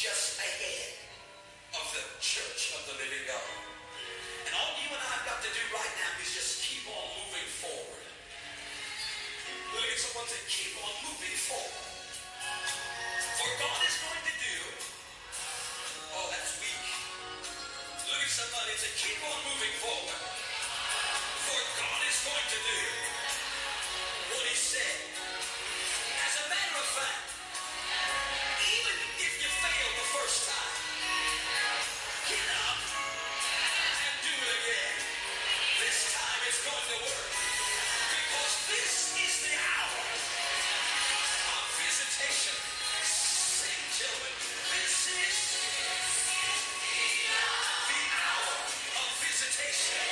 just ahead of the church of the living God. And all you and I have got to do right now is just keep on moving forward. Look at someone say, keep on moving forward. For God is going to do, oh, that's weak. Look at somebody and say, keep on moving forward. For God is going to do what he said. As a matter of fact, even if you fail the first time, get up and do it again. This time it's going to work. Because this is the hour of visitation. Sing, children. This is the hour of visitation.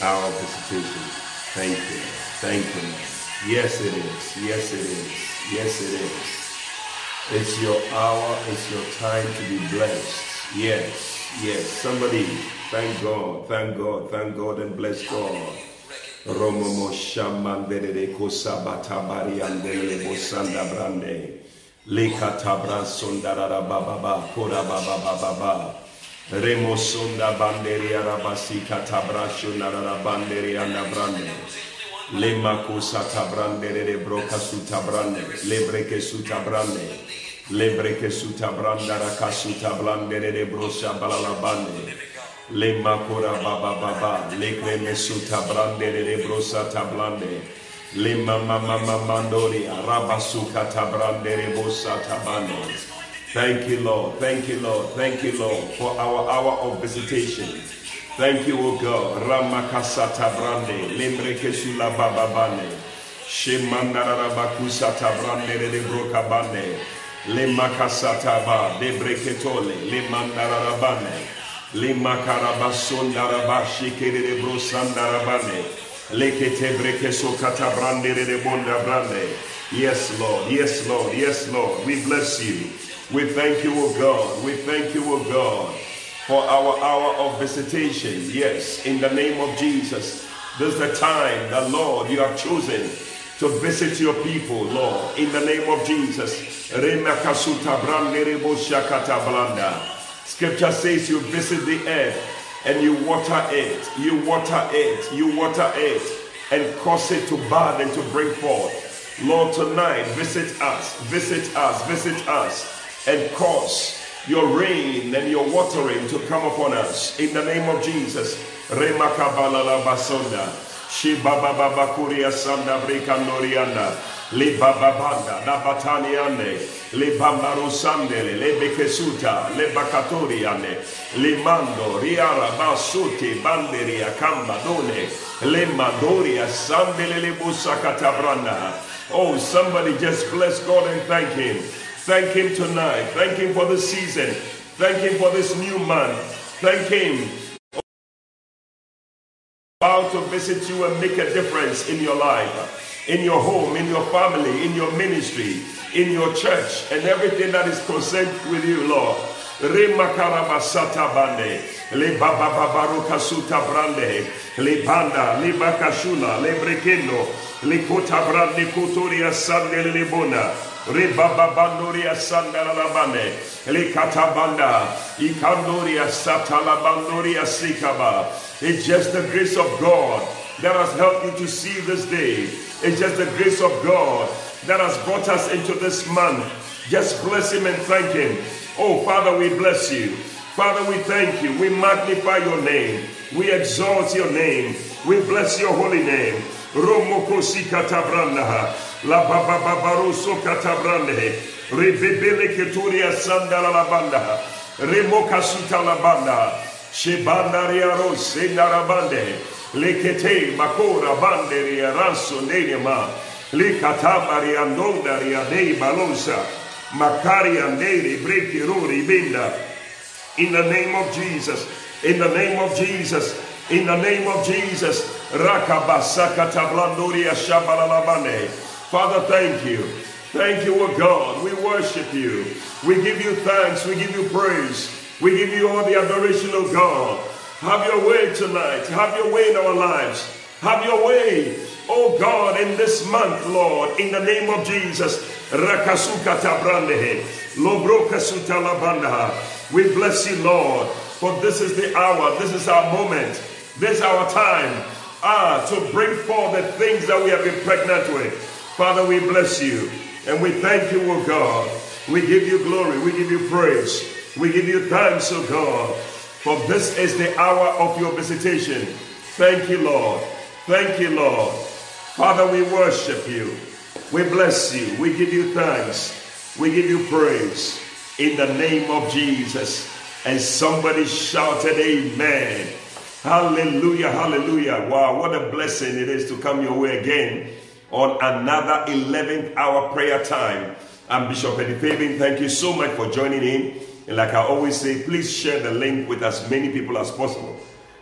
Our visitation. Thank you. Thank you. Yes, it is. Yes, it is. Yes, it is. It's your hour. It's your time to be blessed. Yes. Yes. Somebody, thank God. Thank God. Thank God and bless God. Romo Remosonda banderia rabasi katabrasho narara banderia nabrande le makosa tabrandere de broka sutabrande le breke sutabranda rakasuta blandere de brosa balalabande le makora baba baba le kreme sutabrandere de brosa tablande le mama mama mandoria rabasuka tabrandere bosa tabande. Thank you, Lord. Thank you, Lord. Thank you, Lord, for our hour of visitation. Thank you, O God. Ramakasata brande, lembreke sula bababane, Shemandara bakusata brandere de brokabane, le makasata ba de breketole, le mandara bane, le makarabasondara ba shikere de brosandara bane, le kete brekeso kata brandere de bonda brande. Yes, Lord. Yes, Lord. Yes, Lord. We bless you. We thank you, O God. We thank you, O God, for our hour of visitation. Yes, in the name of Jesus. This is the time that, Lord, you have chosen to visit your people, Lord, in the name of Jesus. Scripture says you visit the earth and you water it, you water it, you water it, and cause it to bud and to bring forth. Lord, tonight, visit us, visit us, visit us, and cause your rain and your watering to come upon us, in the name of Jesus. Remakabala basonda, she baba baba kuria sanda breka norianda, le baba banda na bataniane, le bambaro sandele, le bekesuta, le bakatoriane, le mando riara basuti banderia cambadone, le mandoria sandele le busakatabranda. Oh, somebody just bless God and thank Him. Thank Him tonight. Thank Him for this season. Thank Him for this new month. Thank Him. How to visit you and make a difference in your life, in your home, in your family, in your ministry, in your church, and everything that is concerned with you, Lord. Remakarabasata bande, le baba babaruka suta brande, le banda, le bakashula, le brekendo, le kota brande kotoria sande le bona, re baba bandoria sanda la bande, le katabanda, ikandoria sata la bandoria sikaba. It's just the grace of God that has helped you to see this day. It's just the grace of God that has brought us into this month. Just bless Him and thank Him. Oh, Father, we bless you. Father, we thank you. We magnify your name. We exalt your name. We bless your holy name. Romokosi katabrandaha. La babababaroso katabrandahe. Rebebele keturia sandala labandaha. Remokasuta labandaha. Shebandaria rose narabande, lekete makora banderia raso nema, lekatabaria nondaria dei balosa, makaria dei breki ruri binda. In the name of Jesus, in the name of Jesus, in the name of Jesus, rakabasaka tablandoria shabalalabane. Father, thank you. Thank you, O God. We worship you. We give you thanks. We give you praise. We give you all the adoration, O God. Have your way tonight. Have your way in our lives. Have your way, O God, in this month, Lord, in the name of Jesus. We bless you, Lord, for this is the hour, this is our moment, this is our time to bring forth the things that we have been pregnant with. Father, we bless you and we thank you, O God. We give you glory, we give you praise. We give you thanks, O God, for this is the hour of your visitation. Thank you, Lord. Thank you, Lord. Father, we worship you. We bless you. We give you thanks. We give you praise in the name of Jesus. And somebody shouted, amen. Hallelujah, hallelujah. Wow, what a blessing it is to come your way again on another 11th hour prayer time. I'm Bishop Eddie Fabian. Thank you so much for joining in. And like I always say, please share the link with as many people as possible.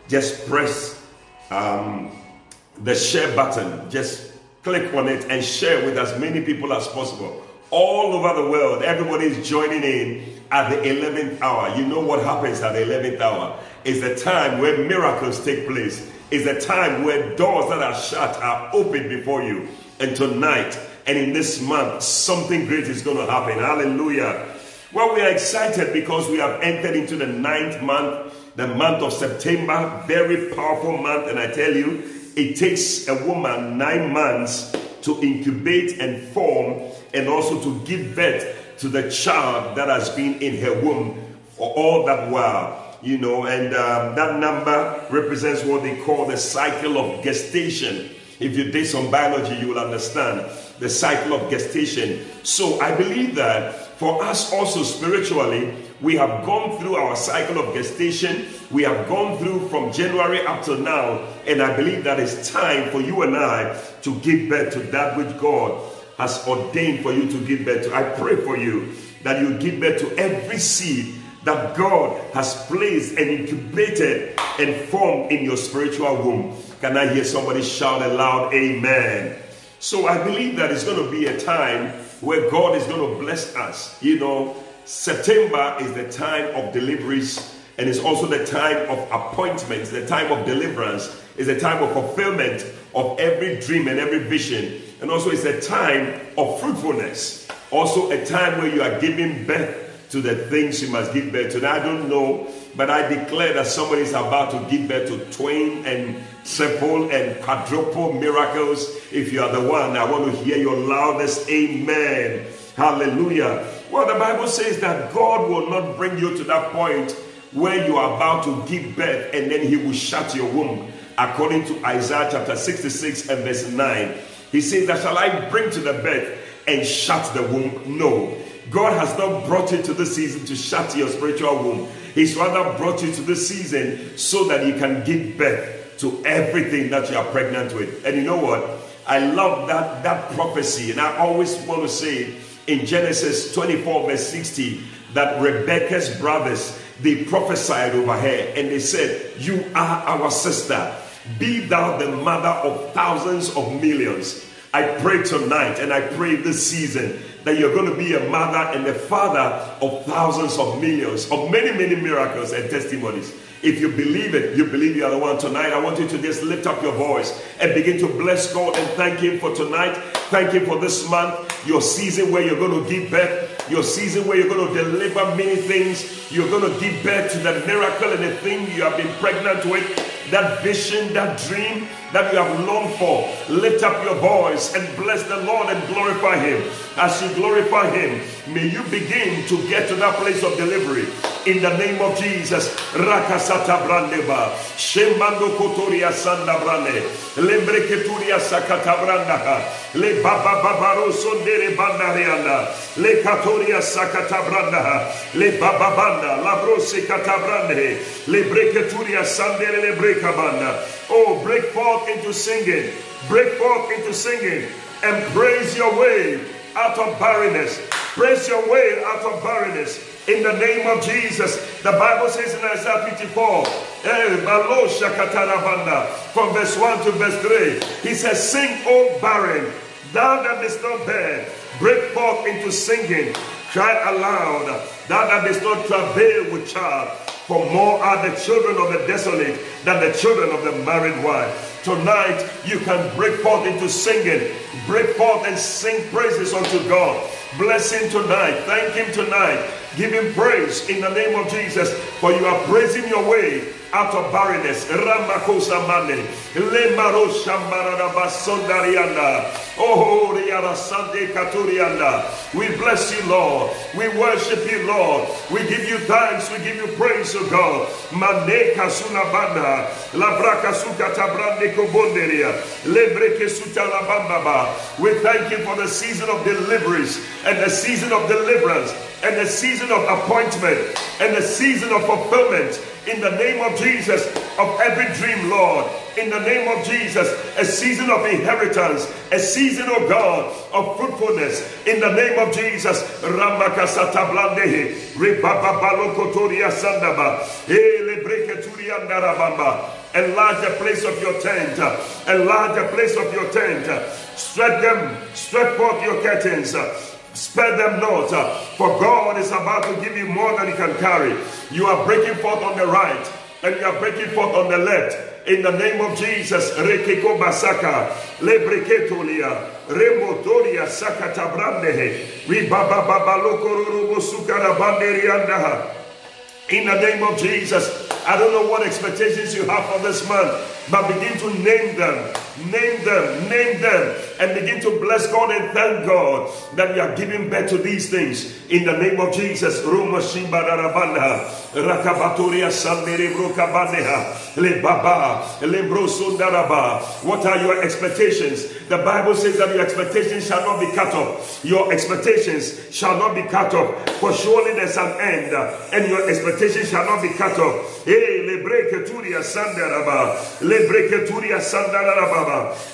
Just press the share button. Just click on it and share with as many people as possible. All over the world, everybody is joining in at the 11th hour. You know what happens at the 11th hour? It's the time where miracles take place. It's the time where doors that are shut are opened before you. And tonight and in this month, something great is going to happen. Hallelujah. Well, we are excited because we have entered into the 9th month, the month of September, very powerful month. And I tell you, it takes a woman 9 months to incubate and form and also to give birth to the child that has been in her womb for all that while, you know. And that number represents what they call the cycle of gestation. If you did some biology, you will understand the cycle of gestation. So I believe that for us also spiritually, We have gone through our cycle of gestation. We have gone through from January up to now, and I believe that it's time for you and I to give birth to that which God has ordained for you to give birth to. I pray for you that you give birth to every seed that God has placed and incubated and formed in your spiritual womb. Can I hear somebody shout aloud, amen? So I believe that it's going to be a time where God is going to bless us. You know, September is the time of deliveries, and it's also the time of appointments, the time of deliverance, is the time of fulfillment of every dream and every vision. And also it's a time of fruitfulness. Also a time where you are giving birth to the things you must give birth to. Now, I don't know, but I declare that somebody is about to give birth to twin and triple and quadruple miracles. If you are the one, I want to hear your loudest amen. Hallelujah. Well, the Bible says that God will not bring you to that point where you are about to give birth and then he will shut your womb. According to Isaiah chapter 66 and verse 9, he says that, shall I bring to the birth and shut the womb? No. God has not brought you to this season to shut your spiritual womb. He's rather brought you to this season so that you can give birth to everything that you are pregnant with. And you know what? I love that prophecy. And I always want to say in Genesis 24 verse 60 that Rebekah's brothers, they prophesied over her and they said, you are our sister. Be thou the mother of thousands of millions. I pray tonight and I pray this season that you're going to be a mother and a father of thousands of millions, of many, many miracles and testimonies. If you believe it, you believe you are the one tonight. I want you to just lift up your voice and begin to bless God and thank him for tonight. Thank him for this month, your season where you're going to give birth, your season where you're going to deliver many things. You're going to give birth to the miracle and the thing you have been pregnant with, that vision, that dream that you have longed for. Lift up your voice and bless the Lord and glorify him. As you glorify him, may you begin to get to that place of delivery. In the name of Jesus. Rakasata brandeba, shembando kotoria sanda brande, lembreketuria sakata brandaha, le baba babaro sondere bandareanda, le katoria sakata brandaha, le baba banda, labrose katabrande, le breketuria sandere le brekabanda. Oh, break forth into singing, break forth into singing, and praise your way out of barrenness. Praise your way out of barrenness. In the name of Jesus, the Bible says in Isaiah 54, from verse 1 to verse 3, he says, sing, O barren, thou that didst not bear, break forth into singing, cry aloud, thou that didst not travail with child, for more are the children of the desolate than the children of the married wife. Tonight, you can break forth into singing. Break forth and sing praises unto God. Bless him tonight. Thank him tonight. Give him praise in the name of Jesus. For you are praising your way out of barrenness. We bless you, Lord. We worship you, Lord. We give you thanks. We give you praise, O God. We thank you for the season of deliveries and the season of deliverance and the season of appointment and the season of fulfillment. In the name of Jesus, of every dream, Lord. In the name of Jesus, a season of inheritance, a season, oh God, of fruitfulness. In the name of Jesus, Ramakasata Blandehi, Rebabalokoturiya Sandaba, Elebreketuriya Narabamba. Enlarge the place of your tent. Enlarge the place of your tent. Stretch them, stretch forth your curtains. Spare them not, for God is about to give you more than you can carry. You are breaking forth on the right, and you are breaking forth on the left. In the name of Jesus, Rekeko Basaka, Lebreketulia, Remotoria Sakata Brandehe, Ribaba Babalokorubo Sukara Banderiandaha. In the name of Jesus, I don't know what expectations you have for this month. but begin to name them, name them, name them, and begin to bless God and thank God that we are giving back to these things in the name of Jesus. Roma Shimba Ravana, Rakabatoria Sanderebro Kabaneha, Le Baba, Lebro Sundaraba. What are your expectations? The Bible says that your expectations shall not be cut off. Your expectations shall not be cut off, for surely there's an end, and your expectations shall not be cut off. Hey, Lebre Keturia Sandaraba, Lebre Keturia Sandaraba.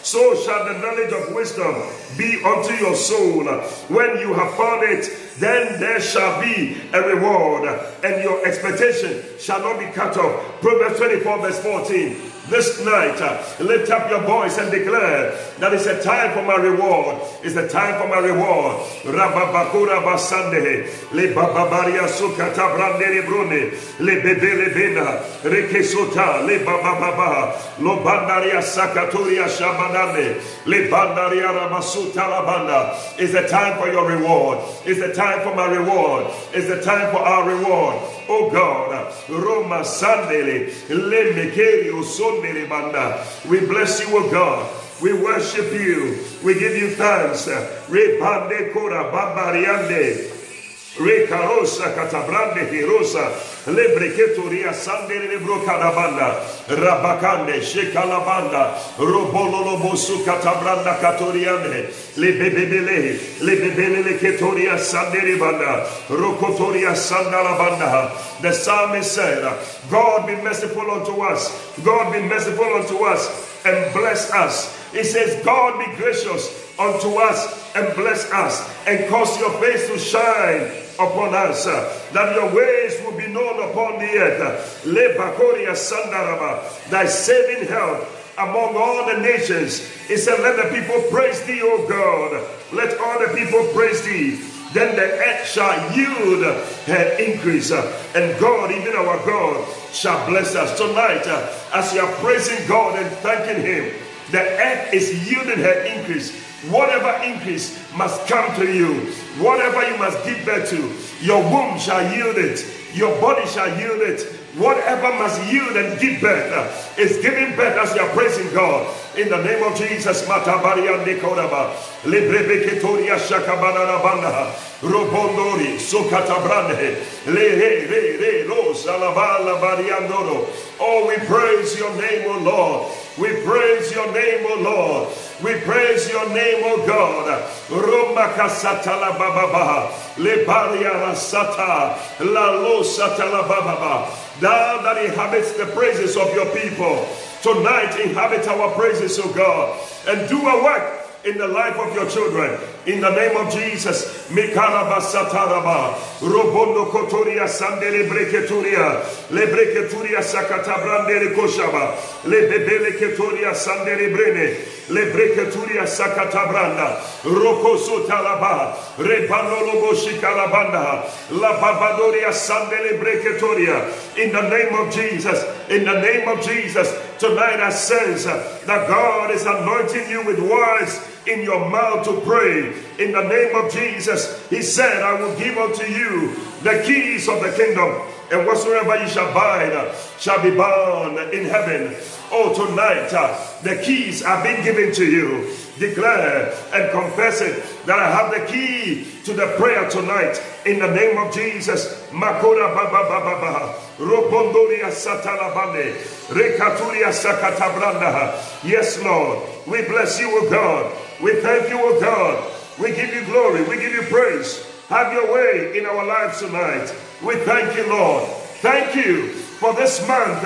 So shall the knowledge of wisdom be unto your soul. When you have found it, then there shall be a reward, and your expectation shall not be cut off. Proverbs 24 verse 14. This night, lift up your voice and declare that it's a time for my reward. It's a time for my reward. Rababakura basande, le bababaria sukata brandere brune, le bebele bena, rekesota, le babababa, lo bandaria sakatoria shabadane, le bandaria ramasuta labanda. It's a time for your reward. It's a time for my reward. It's a time for our reward. Oh God, Roma sandele, le mekerio sota. We bless you, O God. We worship you. We give you thanks. Repande kora babariande. Rekarosa katabrande hirosa. Lebreketoria sandere lebrokadabanda. Rabakande shekalabanda. Robololobosu katabranda katoriande. Lebebebele. Lebebele ketoria sandere banda. Rokotoria sandalabanda. The psalmist said, God be merciful unto us. God be merciful unto us and bless us. He says, God be gracious unto us and bless us, and cause your face to shine upon us, that your ways will be known upon the earth. Le bakoria sandaraba, thy saving help among all the nations. He said, let the people praise thee, O God. Let all the people praise thee. Then the earth shall yield her increase, and God, even our God, shall bless us. Tonight, as you are praising God and thanking him, the earth is yielding her increase. Whatever increase must come to you, whatever you must give back to, your womb shall yield it, your body shall yield it. Whatever must yield and give birth is giving birth as you are praising God. In the name of Jesus, Matabaria Nikoraba, Lebrebeketoria Shakabanabanda, Robondori, Sokatabrande, Lehe, Ros, Alavala, Bariandoro. Oh, we praise your name, O Lord. We praise your name, O Lord. We praise your name, O God. Roma Casata la Baba, Lebaria Rasata, La Losata la Baba. Thou that inhabits the praises of your people, tonight inhabit our praises, O God, and do a work in the life of your children. In the name of Jesus, Mikaraba Sataraba, Robondo Kotoria Sandele Breketuria, Lebreketuria Sakatabrande Koshaba, Lebebele Ketoria Sandele Brene, Lebreketuria Sakatabranda, Rokoso Talaba, Rebanolobo Shikalabanda, La Babadoria Sandele Breketuria. In the name of Jesus, in the name of Jesus, tonight I sense that God is anointing you with words in your mouth to pray. In the name of Jesus, he said, I will give unto you the keys of the kingdom, and whatsoever you shall bind shall be bound in heaven. Oh, tonight the keys have been given to you. Declare and confess it that I have the key to the prayer tonight. In the name of Jesus, Makora Baba Baba, Robondoria Satanabane, Rekaturia Sakatabranda. Yes, Lord, we bless you, O God. We thank you, O God. We give you glory. We give you praise. Have your way in our lives tonight. We thank you, Lord. Thank you for this month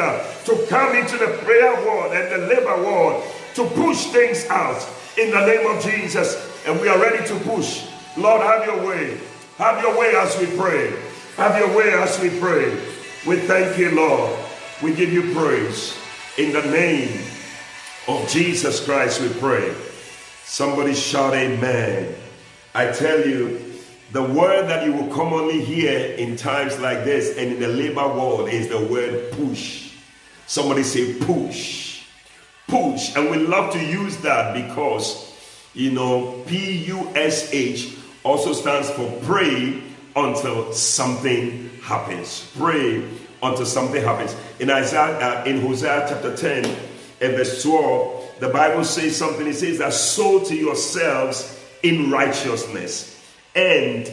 to come into the prayer world and the labor world to push things out in the name of Jesus. And we are ready to push. Lord, have your way. Have your way as we pray. Have your way as we pray. We thank you, Lord. We give you praise. In the name of Jesus Christ we pray. Somebody shout amen. I tell you, the word that you will commonly hear in times like this and in the labor world is the word push. Somebody say push. Push. And we love to use that because, you know, P-U-S-H also stands for pray until something happens. Pray until something happens. In Hosea chapter 10 and verse 12, the Bible says something. It says that sow to yourselves in righteousness and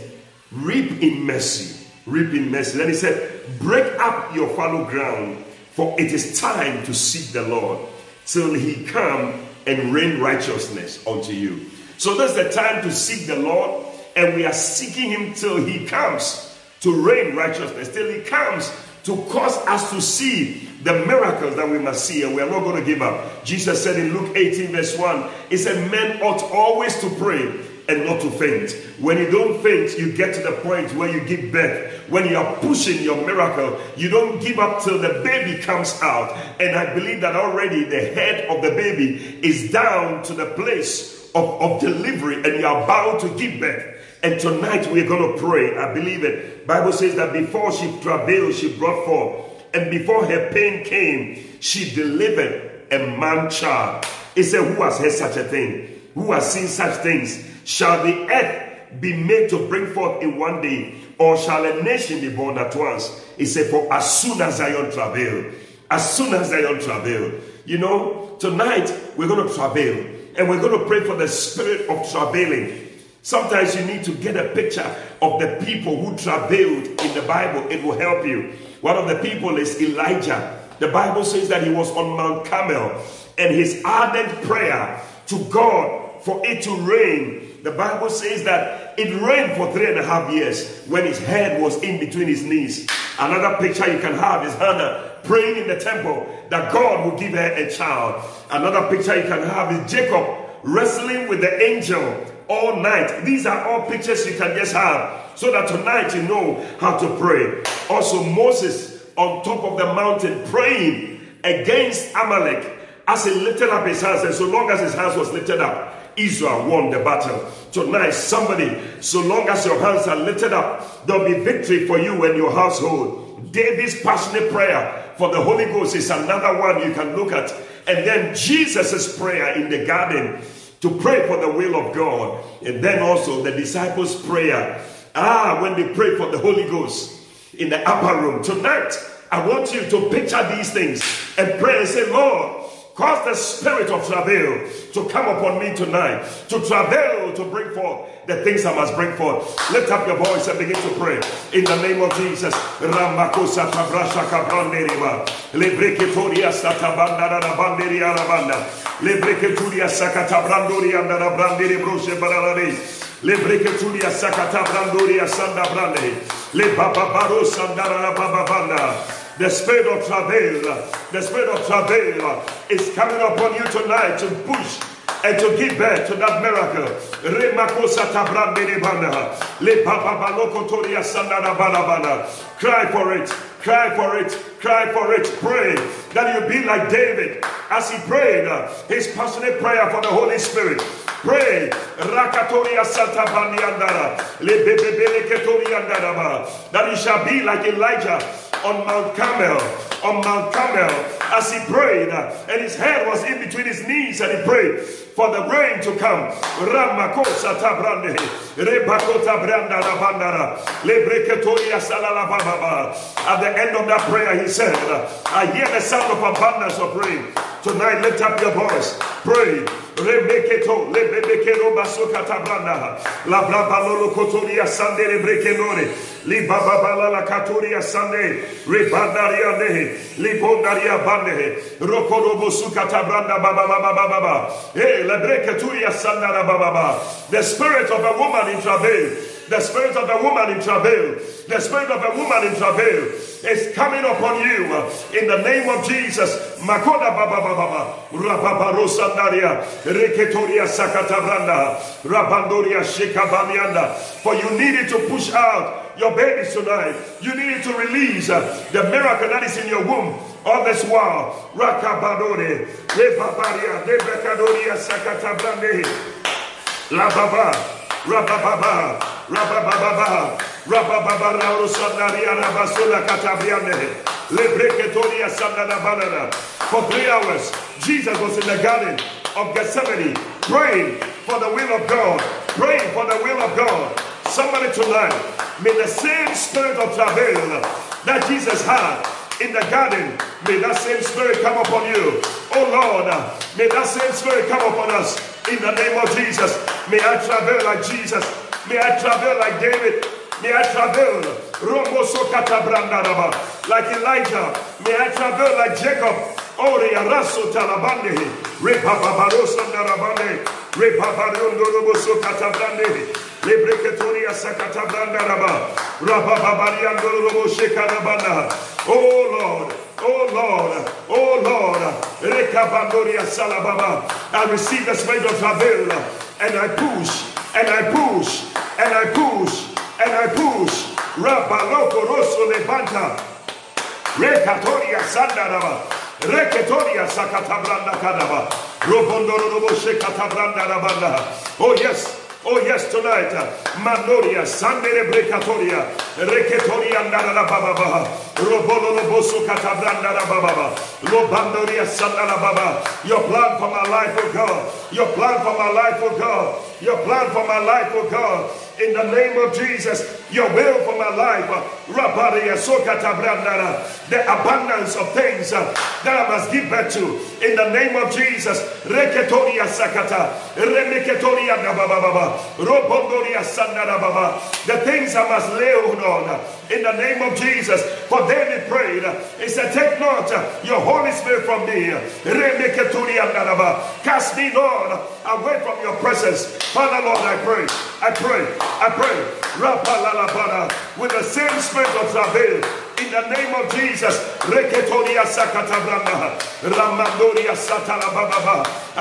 reap in mercy. Reap in mercy. Then he said, break up your fallow ground, for it is time to seek the Lord till he come and rain righteousness unto you. So that's the time to seek the Lord, and we are seeking him till he comes to rain righteousness, till he comes to cause us to see the miracles that we must see, and we are not going to give up. Jesus said in Luke 18 verse 1, he said, men ought always to pray and not to faint. When you don't faint, you get to the point where you give birth. When you are pushing your miracle, you don't give up till the baby comes out. And I believe that already the head of the baby is down to the place of delivery, and you are about to give birth. And tonight we're going to pray. I believe it. Bible says that before she travailed, she brought forth. And before her pain came, she delivered a man child. It said, who has heard such a thing? Who has seen such things? Shall the earth be made to bring forth in one day? Or shall a nation be born at once? It said, for as soon as Zion travailed. As soon as Zion travailed. You know, tonight we're going to travail. And we're going to pray for the spirit of travailing. Sometimes you need to get a picture of the people who travailed in the Bible. It will help you. One of the people is Elijah. The Bible says that he was on Mount Carmel, and his ardent prayer to God for it to rain, the Bible says that it rained for 3.5 years when his head was in between his knees. Another picture you can have is Hannah praying in the temple that God will give her a child. Another picture you can have is Jacob wrestling with the angel all night. These are all pictures you can just have so that tonight you know how to pray. Also Moses on top of the mountain praying against Amalek, as he lifted up his hands, and so long as his hands was lifted up, Israel won the battle. Tonight somebody, so long as your hands are lifted up, there'll be victory for you and your household. David's passionate prayer for the Holy Ghost is another one you can look at. And then Jesus's prayer in the garden to pray for the will of God. And then also the disciples' prayer. When they pray for the Holy Ghost in the upper room. Tonight, I want you to picture these things and pray and say, Lord, cause the spirit of travail to come upon me tonight. To travail, to bring forth the things I must bring forth. Lift up your voice and begin to pray. In the name of Jesus. The spirit of travail, the spirit of travail is coming upon you tonight to push and to give birth to that miracle. Cry for it, cry for it, cry for it. Pray that you be like David as he prayed his passionate prayer for the Holy Spirit. Pray. That you shall be like Elijah on Mount Carmel, as he prayed, and his head was in between his knees, and he prayed for the rain to come. At the end of that prayer, he said, I hear the sound of abundance of rain. Tonight, lift up your voice. Pray. The spirit of a woman in travail, the spirit of a woman in travail, the spirit of a woman in travail is coming upon you in the name of Jesus. Makoda baba baba rababaro sandaria reketoria sakatabranda rabandoria shekabanianda. For you needed to push out your babies tonight. You needed to release the miracle that is in your womb all this while. Rakabadore lebabaria lebekadoria sakatabrande la baba. Rabababa, rabababa, rabababa, rausanaria, rabasula, catabriane, lebreketoria, sandana banana. For 3 hours, Jesus was in the garden of Gethsemane, praying for the will of God, praying for the will of God. Somebody tonight, may the same spirit of travail that Jesus had in the garden, may that same spirit come upon you. Oh Lord, may that same spirit come upon us in the name of Jesus. May I travel like Jesus. May I travel like David. May I travel like Elijah. May I travel like Jacob. Oh Lord, oh Lord, oh Lord, I receive the spirit of travel, and I push, and I push, and I push, and I push. Rabaloko rosso levanta. Rekatoria sandaraba. Rekatoria sakatabranda kadaba. Robondoro roboshe katabranda rabanda. Oh yes tonight. Manoria sandere brekatoria. Rekatoria ndarababa. Robolo roboso katabranda rababa. Robandoria sandarababa. Your plan for my life, oh God. Your plan for my life, oh God. Your plan for my life, oh God. In the name of Jesus, your will for my life, the abundance of things that I must give back to. In the name of Jesus, the things I must lay hold on. In the name of Jesus, for David prayed, he said, take not your Holy Spirit from me. Cast me, Lord, away from your presence. Father, Lord, I pray. I pray with the same spirit of travail. In the name of Jesus, I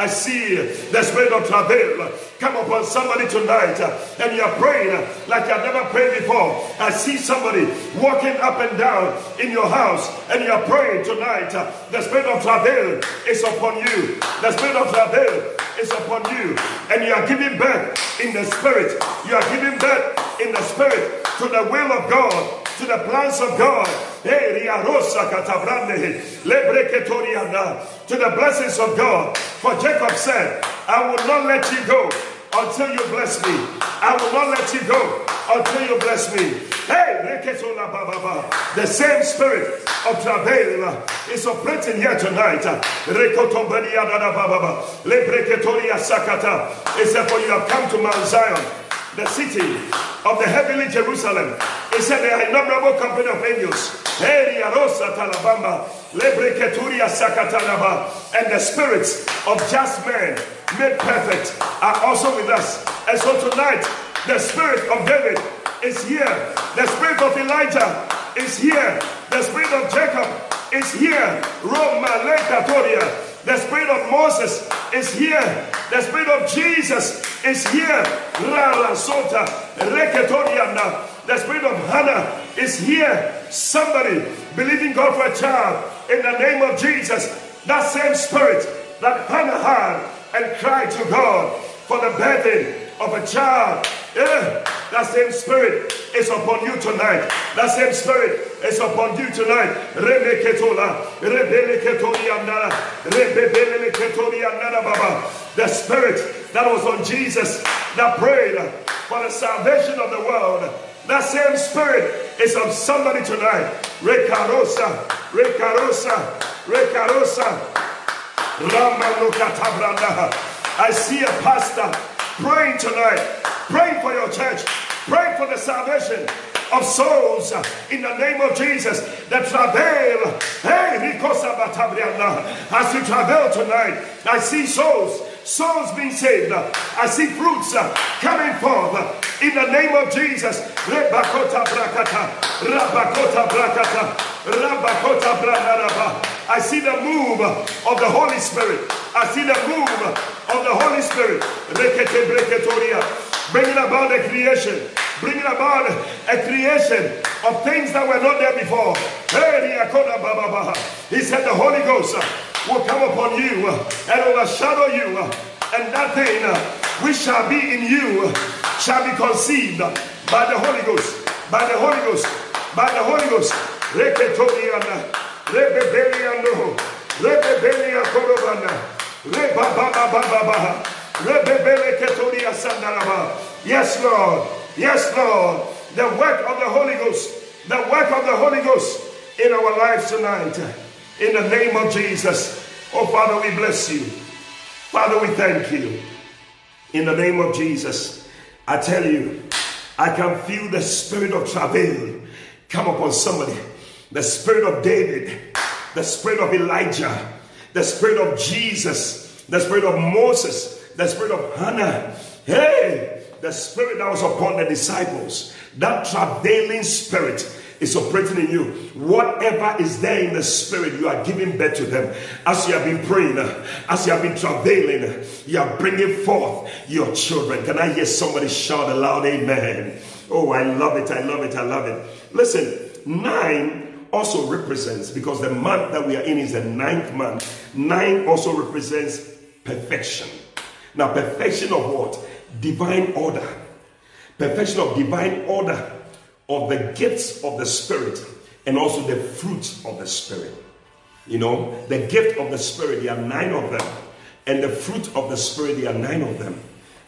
see the spirit of travail come upon somebody tonight, and you are praying like you have never prayed before. I see somebody walking up and down in your house, and you are praying tonight. The spirit of travail is upon you. The spirit of travail is upon you, and you are giving back in the spirit. You are giving back in the spirit to the will of God, to the plans of God. To the blessings of God. For Jacob said, I will not let you go until you bless me. I will not let you go until you bless me. Hey, the same spirit of travail is operating here tonight. Except for you have come to Mount Zion, the city of the heavenly Jerusalem. It said there are innumerable company of angels. And the spirits of just men made perfect are also with us. And so tonight, the spirit of David is here. The spirit of Elijah is here. The spirit of Jacob is here. The spirit of Moses is here. The spirit of Jesus is here. The spirit of Hannah is here. Somebody believing God for a child in the name of Jesus. That same spirit that Hannah had and cried to God for the birthing of a child. That same spirit is upon you tonight. That same spirit is upon you tonight. The spirit that was on Jesus that prayed for the salvation of the world. That same spirit is on somebody tonight. Rekarosa, Rekarosa, Rekarosa. I see a pastor praying tonight. Pray for your church. Pray for the salvation of souls in the name of Jesus. The travail. Hey, as you travel tonight, I see souls being saved. I see fruits coming forth in the name of Jesus. I see the move of the Holy Spirit. I see the move of the Holy Spirit. Bringing about a creation. Bringing about a creation of things that were not there before. He said the Holy Ghost will come upon you and overshadow you, and that thing which shall be in you shall be conceived by the Holy Ghost, by the Holy Ghost, by the Holy Ghost. Yes, Lord. Yes, Lord. The work of the Holy Ghost. The work of the Holy Ghost in our lives tonight. In the name of Jesus. Oh, Father, we bless you. Father, we thank you. In the name of Jesus. I tell you, I can feel the spirit of travail come upon somebody. The spirit of David, the spirit of Elijah, the spirit of Jesus, the spirit of Moses, the spirit of Hannah. Hey, the spirit that was upon the disciples, that travailing spirit is operating in you. Whatever is there in the spirit, you are giving birth to them. As you have been praying, as you have been travailing, you are bringing forth your children. Can I hear somebody shout aloud, amen? Oh, I love it, I love it, I love it. Listen, 9 also represents, because the month that we are in is the 9th month, 9 also represents perfection. Now, perfection of what? Divine order. Perfection of divine order of the gifts of the Spirit and also the fruits of the Spirit. You know, the gift of the Spirit, there are 9 of them. And the fruit of the Spirit, there are 9 of them.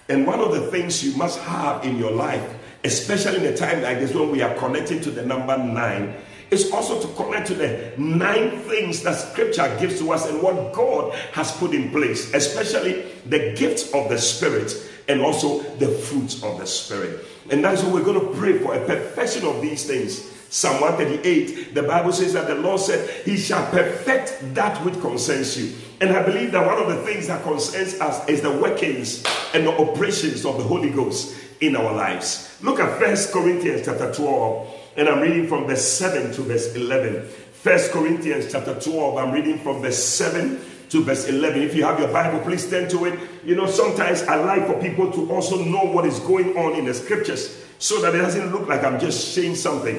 And one of the things you must have in your life, especially in a time like this when we are connecting to the number 9, is also to connect to the 9 things that Scripture gives to us and what God has put in place, especially the gifts of the Spirit and also the fruits of the Spirit. And that's what we're going to pray for, a perfection of these things. Psalm 138, the Bible says that the Lord said, He shall perfect that which concerns you. And I believe that one of the things that concerns us is the workings and the operations of the Holy Ghost in our lives. Look at 1 Corinthians chapter 12, and I'm reading from verse 7 to verse 11. 1 Corinthians chapter 12, I'm reading from verse 7 to verse 11. If you have your Bible, please turn to it. You know, sometimes I like for people to also know what is going on in the scriptures so that it doesn't look like I'm just saying something.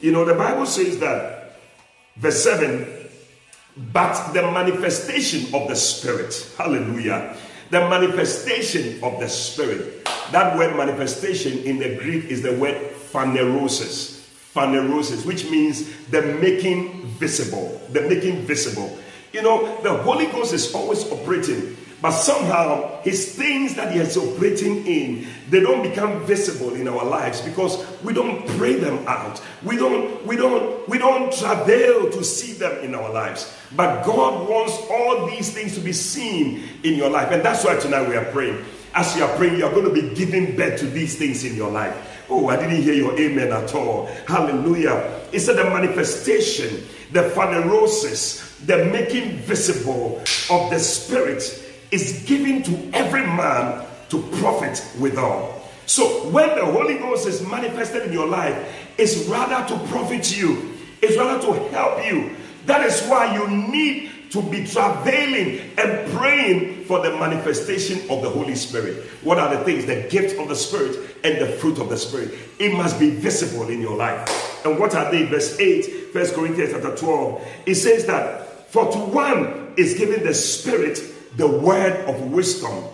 You know, the Bible says that, verse 7, but the manifestation of the Spirit, hallelujah, the manifestation of the Spirit. That word manifestation in the Greek is the word phanerosis. Phanerosis, which means the making visible. The making visible. You know, the Holy Ghost is always operating, but somehow His things that He is operating in, they don't become visible in our lives because we don't pray them out. We don't travail to see them in our lives. But God wants all these things to be seen in your life. And that's why tonight we are praying. As you are praying, you are going to be giving birth to these things in your life. Oh, I didn't hear your amen at all. Hallelujah. It's the manifestation, the phanerosis, the making visible of the Spirit is given to every man to profit withal. So when the Holy Ghost is manifested in your life, it's rather to profit you. It's rather to help you. That is why you need to be travailing and praying for the manifestation of the Holy Spirit. What are the things? The gift of the Spirit and the fruit of the Spirit. It must be visible in your life. And what are they? Verse 8, 1 Corinthians chapter 12. It says that, for to one is given the Spirit the word of wisdom,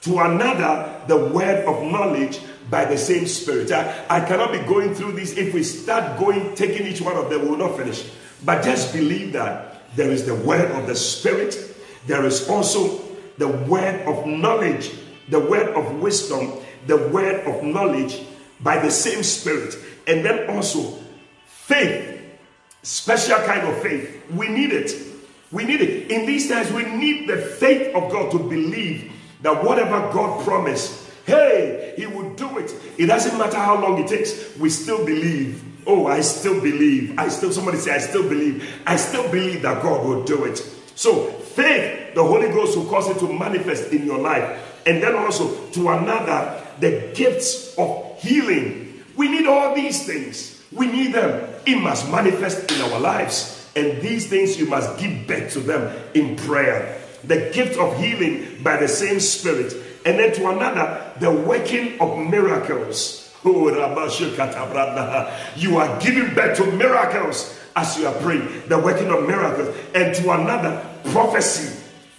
to another the word of knowledge by the same Spirit. I cannot be going through this. If we start going, taking each one of them, we will not finish. But just believe that there is the word of the Spirit. There is also the word of knowledge, the word of wisdom, the word of knowledge by the same Spirit. And then also faith, special kind of faith. We need it. We need it. In these times, we need the faith of God to believe that whatever God promised, hey, He will do it. It doesn't matter how long it takes. We still believe. Oh, I still believe. Somebody say, I still believe. I still believe that God will do it. So faith, the Holy Ghost will cause it to manifest in your life. And then also to another, the gifts of healing. We need all these things. We need them. It must manifest in our lives. And these things, you must give back to them in prayer. The gift of healing by the same Spirit. And then to another, the working of miracles. You are giving birth to miracles as you are praying, the working of miracles. And to another, prophecy.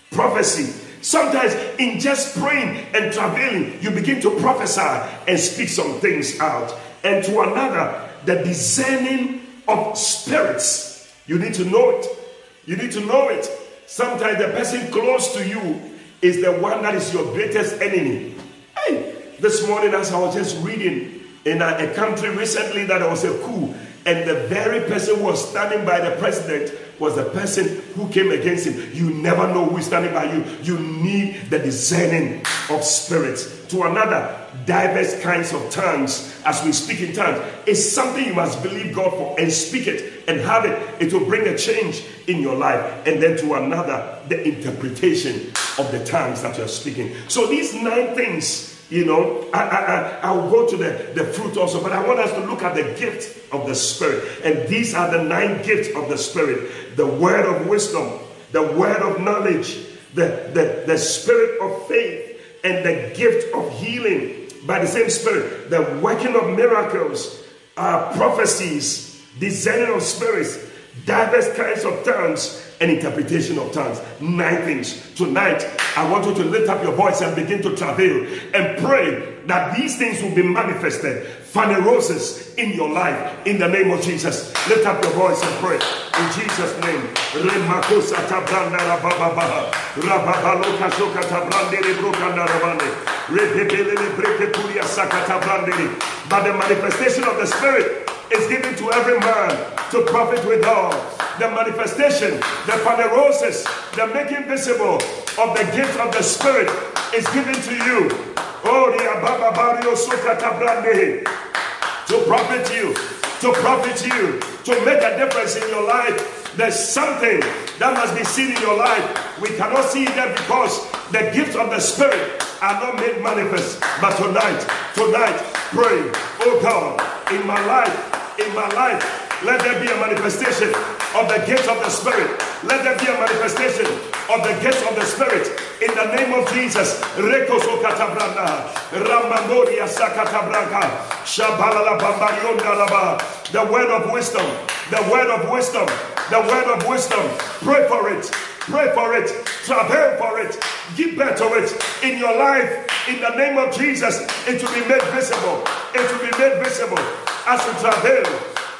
Prophecy. Sometimes in just praying and travailing, you begin to prophesy and speak some things out. And to another, the discerning of spirits. You need to know it. You need to know it. Sometimes the person close to you is the one that is your greatest enemy. Hey! This morning as I was just reading in a country recently that there was a coup And the very person who was standing by the president was the person who came against him. You never know who is standing by you. You need the discerning of spirits. To another, diverse kinds of tongues. As we speak in tongues, it's something you must believe God for and speak it and have it. It will bring a change in your life. And then to another, the interpretation of the tongues that you are speaking. So these 9 things. You know, I'll go to the fruit also, but I want us to look at the gift of the Spirit. And these are the 9 gifts of the Spirit. The word of wisdom, the word of knowledge, the spirit of faith, and the gift of healing by the same Spirit. The working of miracles, prophecies, discerning of spirits, diverse kinds of tongues, and interpretation of tongues. 9 things. Tonight, I want you to lift up your voice and begin to travail and pray that these things will be manifested, phaneroses, in your life, in the name of Jesus. Lift up your voice and pray in Jesus' name. But the manifestation of the Spirit is given to every man to profit withal. The manifestation, the phanerosis, the making visible of the gift of the Spirit is given to you. To profit you, to profit you, to make a difference in your life. There's something that must be seen in your life. We cannot see that because the gifts of the Spirit are not made manifest. But tonight, pray, oh God, in my life, let there be a manifestation of the gifts of the Spirit. Let there be a manifestation of the gifts of the Spirit. In the name of Jesus. The word of wisdom. The word of wisdom. The word of wisdom. Pray for it. Pray for it. Travel for it. Give birth to it in your life. In the name of Jesus. It will be made visible. It will be made visible as you travel.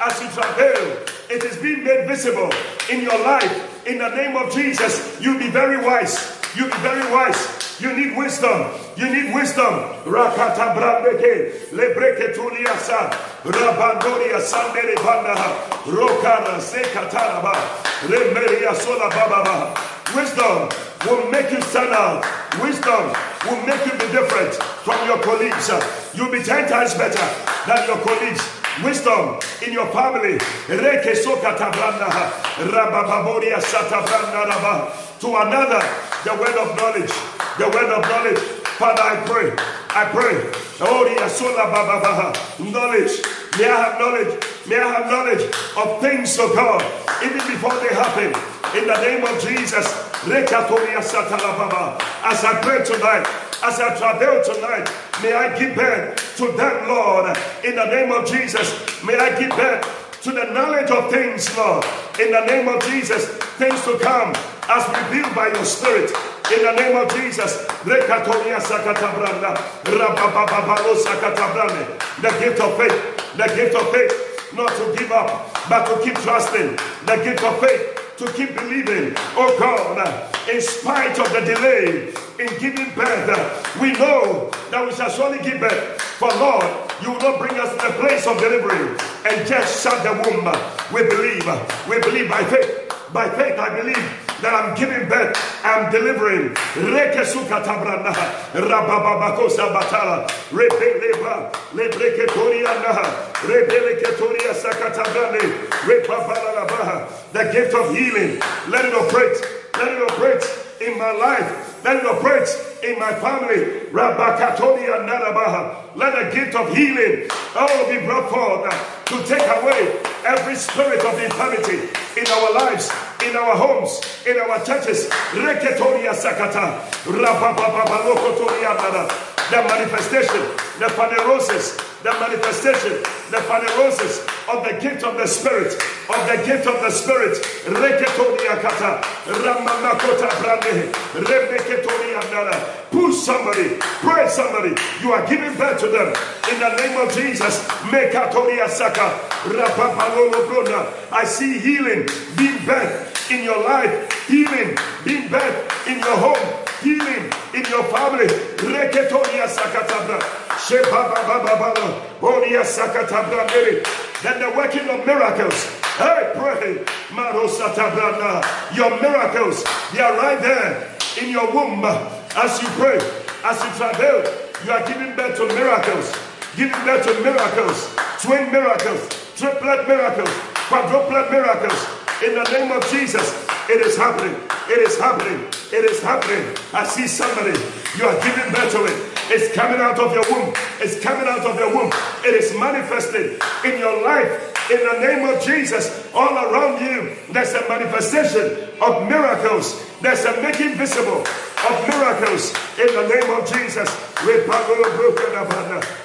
As you travail, it is being made visible in your life. In the name of Jesus, you be very wise. You be very wise. You need wisdom. You need wisdom. Rakata brandeke lebreke tuliasa rabandoria sandere bandaha rokana sekataraba remeria sola bababa. Wisdom will make you stand out. Wisdom will make you be different from your colleagues. You'll be 10 times better than your colleagues. Wisdom in your family. To another, the word of knowledge. The word of knowledge. Father, I pray. Knowledge. May I have knowledge. May I have knowledge of things of God, even before they happen. In the name of Jesus. As I pray tonight, as I travel tonight, may I give birth to them, Lord. In the name of Jesus, may I give birth to the knowledge of things, Lord. In the name of Jesus, things to come as revealed by your Spirit. In the name of Jesus, the gift of faith, the gift of faith, not to give up, but to keep trusting, the gift of faith, to keep believing, oh God, in spite of the delay in giving birth. We know that we shall surely give birth, for Lord, you will not bring us to the place of delivery and just shut the womb. We believe by faith. I believe that I'm giving birth, I'm delivering. The gift of healing, let it operate in my life, let it operate in my family. Let the gift of healing be brought forth to take away every spirit of infirmity in our lives, in our homes, in our churches. The manifestation, the phanerosis of the gift of the Spirit, Push somebody, pray somebody, you are giving birth to them. In the name of Jesus, I see healing being birth in your life, healing being birth in your home, healing in your family. and the working of miracles. I pray, your miracles, they are right there in your womb. As you pray, as you travel, you are giving birth to miracles. Giving birth to miracles, twin miracles, triplet miracles, quadruplet miracles. In the name of Jesus, it is happening. It is happening. It is happening. I see somebody. You are giving birth to it. It's coming out of your womb. It's coming out of your womb. It is manifested in your life. In the name of Jesus, all around you, there's a manifestation of miracles. There's a making visible of miracles. In the name of Jesus.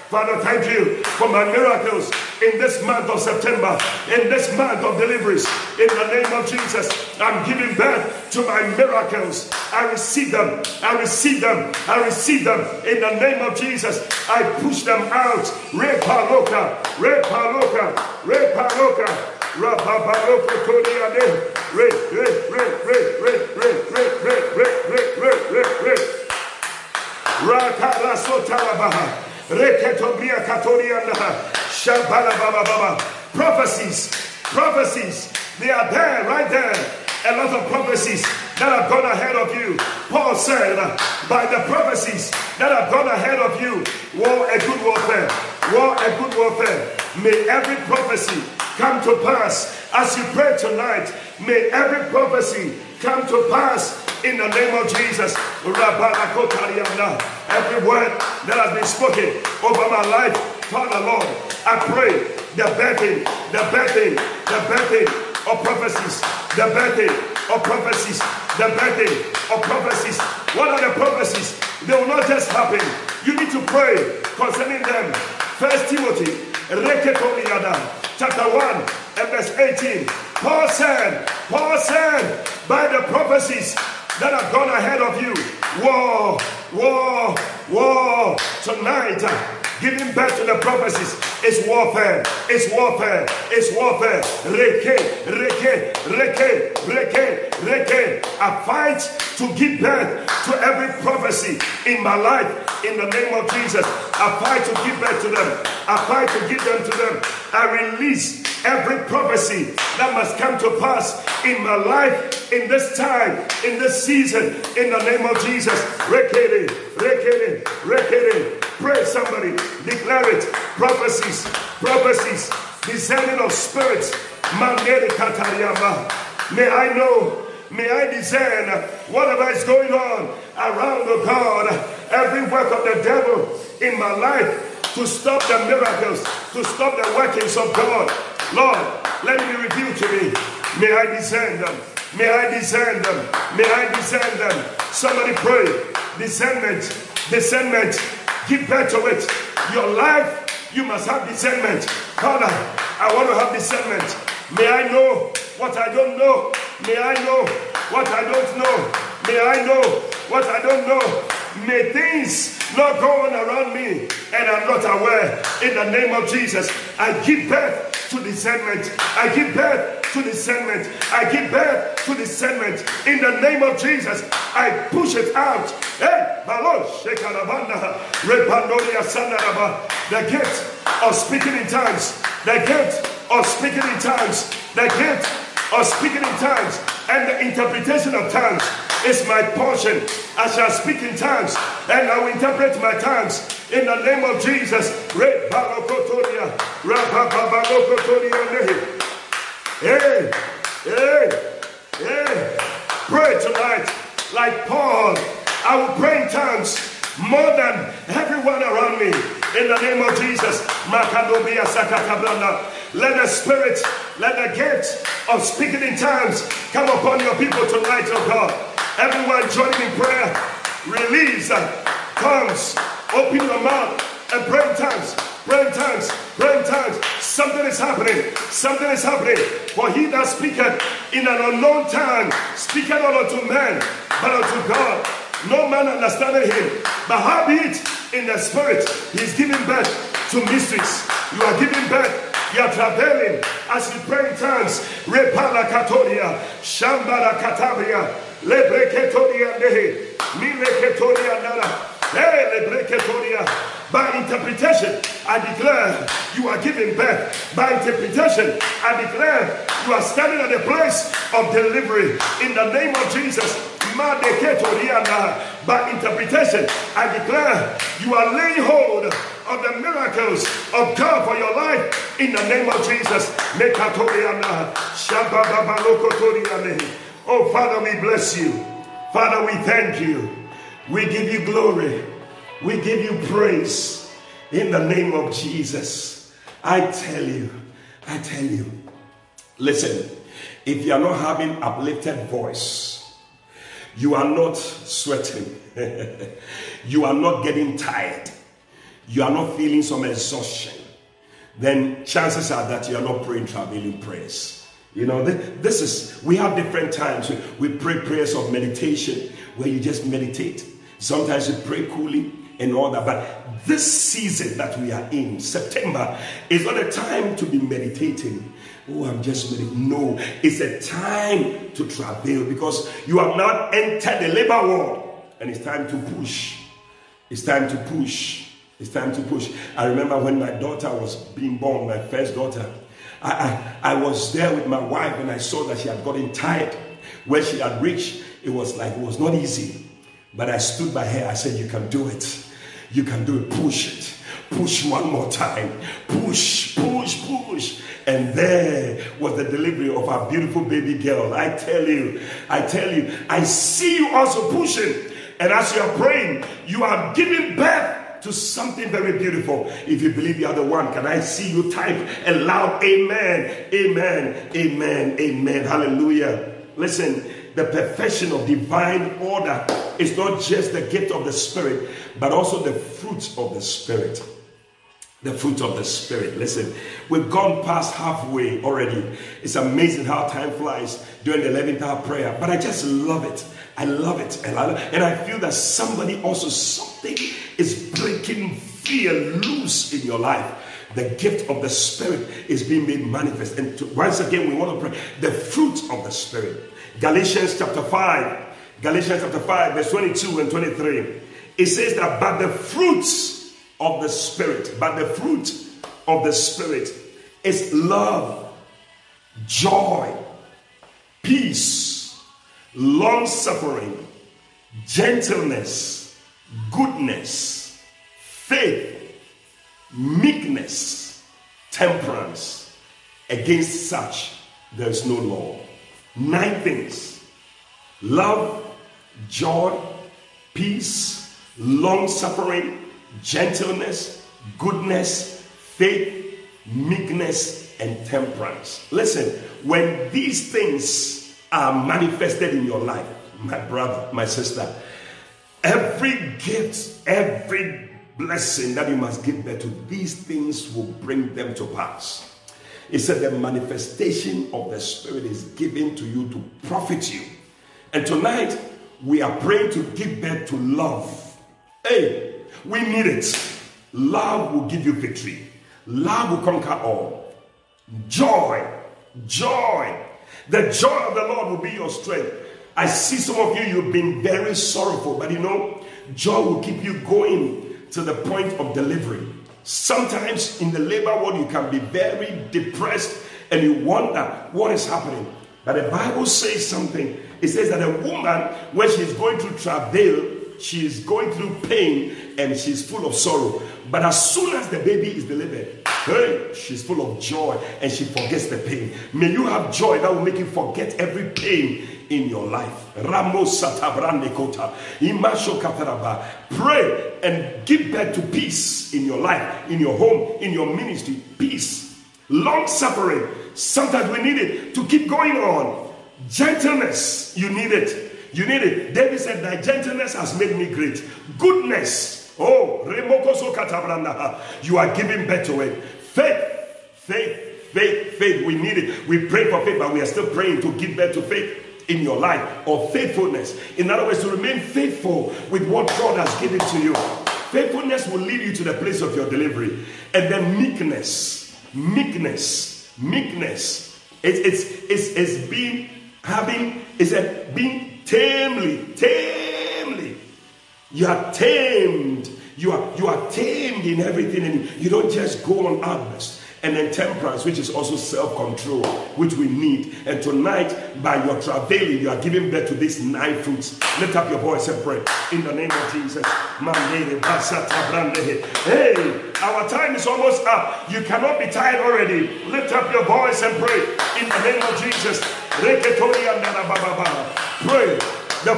Father, thank you for my miracles in this month of September, in this month of deliveries. In the name of Jesus, I'm giving birth to my miracles. I receive them. I receive them. I receive them. In the name of Jesus, I push them out. Reparoka, reparoka, reparoka. Prophecies, they are there, right there. A lot of prophecies that have gone ahead of you. Paul said, by the prophecies that have gone ahead of you, war a good warfare, war a good warfare. May every prophecy come to pass. As you pray tonight, may every prophecy come to pass in the name of Jesus. Every word that has been spoken over my life, Father Lord, I pray the birthing of prophecies. What are the prophecies? They will not just happen. You need to pray concerning them. 1 Timothy. Chapter 1 and verse 18. Paul said, by the prophecies that have gone ahead of you, war. Tonight, giving birth to the prophecies is warfare. It's warfare. It's warfare. Reke. I fight to give birth to every prophecy in my life in the name of Jesus. I fight to give birth to them. I fight to give them to them. I release every prophecy that must come to pass in my life, in this time, in this season, in the name of Jesus. Rekele. Pray somebody, declare it. Prophecies, discerning of spirits. May I know, may I discern whatever is going on around the God, every work of the devil in my life to stop the miracles, to stop the workings of God. Lord, let it be revealed to me. May I discern them. May I discern them. May I discern them. Somebody pray. Discernment. Give birth to it. Your life, you must have discernment. Father, I want to have discernment. May I know what I don't know. May I know what I don't know. May I know what I don't know. May things not go on around me and I'm not aware. In the name of Jesus, I give birth to discernment. I give birth to discernment. I give birth to discernment. In the name of Jesus, I push it out. Hey, the gift of speaking in tongues. The gift of speaking in tongues. The gift of speaking in tongues and the interpretation of tongues is my portion. I shall speak in tongues and I will interpret my tongues in the name of Jesus. Hey. Pray tonight like Paul. I will pray in tongues more than everyone around me. In the name of Jesus, let the spirit, let the gift of speaking in tongues come upon your people tonight, oh God. Everyone join in prayer. Release tongues. Open your mouth and pray in tongues. Pray in tongues. Something is happening. For he that speaketh in an unknown tongue speaketh not unto man, but unto God. No man understandeth him, but how be it in the spirit? He is giving birth to mysteries. You are giving birth. You are traveling as you pray in tongues. Repala katoria, shambara katabria, lebre ketoria nehe, mile ketoria nara, lebre ketoria. By interpretation, I declare you are giving birth. By interpretation, I declare you are standing at the place of delivery in the name of Jesus. By interpretation, I declare you are laying hold of the miracles of God for your life in the name of Jesus. Oh, Father, we bless you. Father, we thank you. We give you glory. We give you praise in the name of Jesus. I tell you. Listen, if you are not having an uplifted voice, you are not sweating. You are not getting tired. You are not feeling some exhaustion. Then chances are that you are not praying travailing prayers. You know, this is, we have different times. We pray prayers of meditation where you just meditate. Sometimes you pray coolly and all that. But this season that we are in, September, is not a time to be meditating. Oh, I'm just meditating. No, it's a time to travail because you have now entered the labor world and it's time to push. It's time to push. It's time to push. I remember when my daughter was being born, my first daughter, I was there with my wife and I saw that she had gotten tired. Where she had reached, it was like, it was not easy. But I stood by her. I said, you can do it. You can do it. Push it. Push one more time. Push, push, push. And there was the delivery of our beautiful baby girl. I tell you, I see you also pushing. And as you are praying, you are giving birth to something very beautiful. If you believe you are the one, can I see you type a loud amen, amen, amen, amen. Hallelujah. Listen, the perfection of divine order is not just the gift of the Spirit, but also the fruit of the Spirit. The fruit of the Spirit. Listen, we've gone past halfway already. It's amazing how time flies during the 11th hour prayer. But I just love it. I love it. And I feel that somebody also, something is breaking fear loose in your life. The gift of the Spirit is being made manifest. And once again, we want to pray the fruit of the Spirit. Galatians chapter 5, verse 22 and 23. It says that, but the fruit of the Spirit is love, joy, peace, long-suffering, gentleness, goodness, faith, meekness, temperance. Against such there is no law. 9 things: love, joy, peace, long-suffering, gentleness, goodness, faith, meekness, and temperance. Listen, when these things are manifested in your life, my brother, my sister, every gift, every blessing that you must give birth to, these things will bring them to pass. It said the manifestation of the Spirit is given to you to profit you. And tonight, we are praying to give birth to love. Hey, we need it. Love will give you victory. Love will conquer all. Joy. The joy of the Lord will be your strength. I see some of you, you've been very sorrowful. But you know, joy will keep you going to the point of delivery. Sometimes in the labor world, you can be very depressed and you wonder what is happening. But the Bible says something. It says that a woman, when she's going through travail, she's going through pain and she's full of sorrow. But as soon as the baby is delivered, hey, she's full of joy and she forgets the pain. May you have joy that will make you forget every pain in your life. Pray and give birth to peace in your life, in your home, in your ministry. Peace, long suffering. Sometimes we need it to keep going on. Gentleness, you need it. David said, "Thy gentleness has made me great." Goodness, oh, you are giving birth to it. Faith. We need it. We pray for faith, but we are still praying to give birth to faith in your life, or faithfulness. In other words, to remain faithful with what God has given to you. Faithfulness will lead you to the place of your delivery. And then meekness. It's being tamely. You are tamed. You are tamed in everything, and you don't just go on outbursts. And then temperance, which is also self-control, which we need. And tonight, by your travailing, you are giving birth to these 9 fruits. Lift up your voice and pray. In the name of Jesus. Hey, our time is almost up. You cannot be tired already. Lift up your voice and pray. In the name of Jesus. Pray. The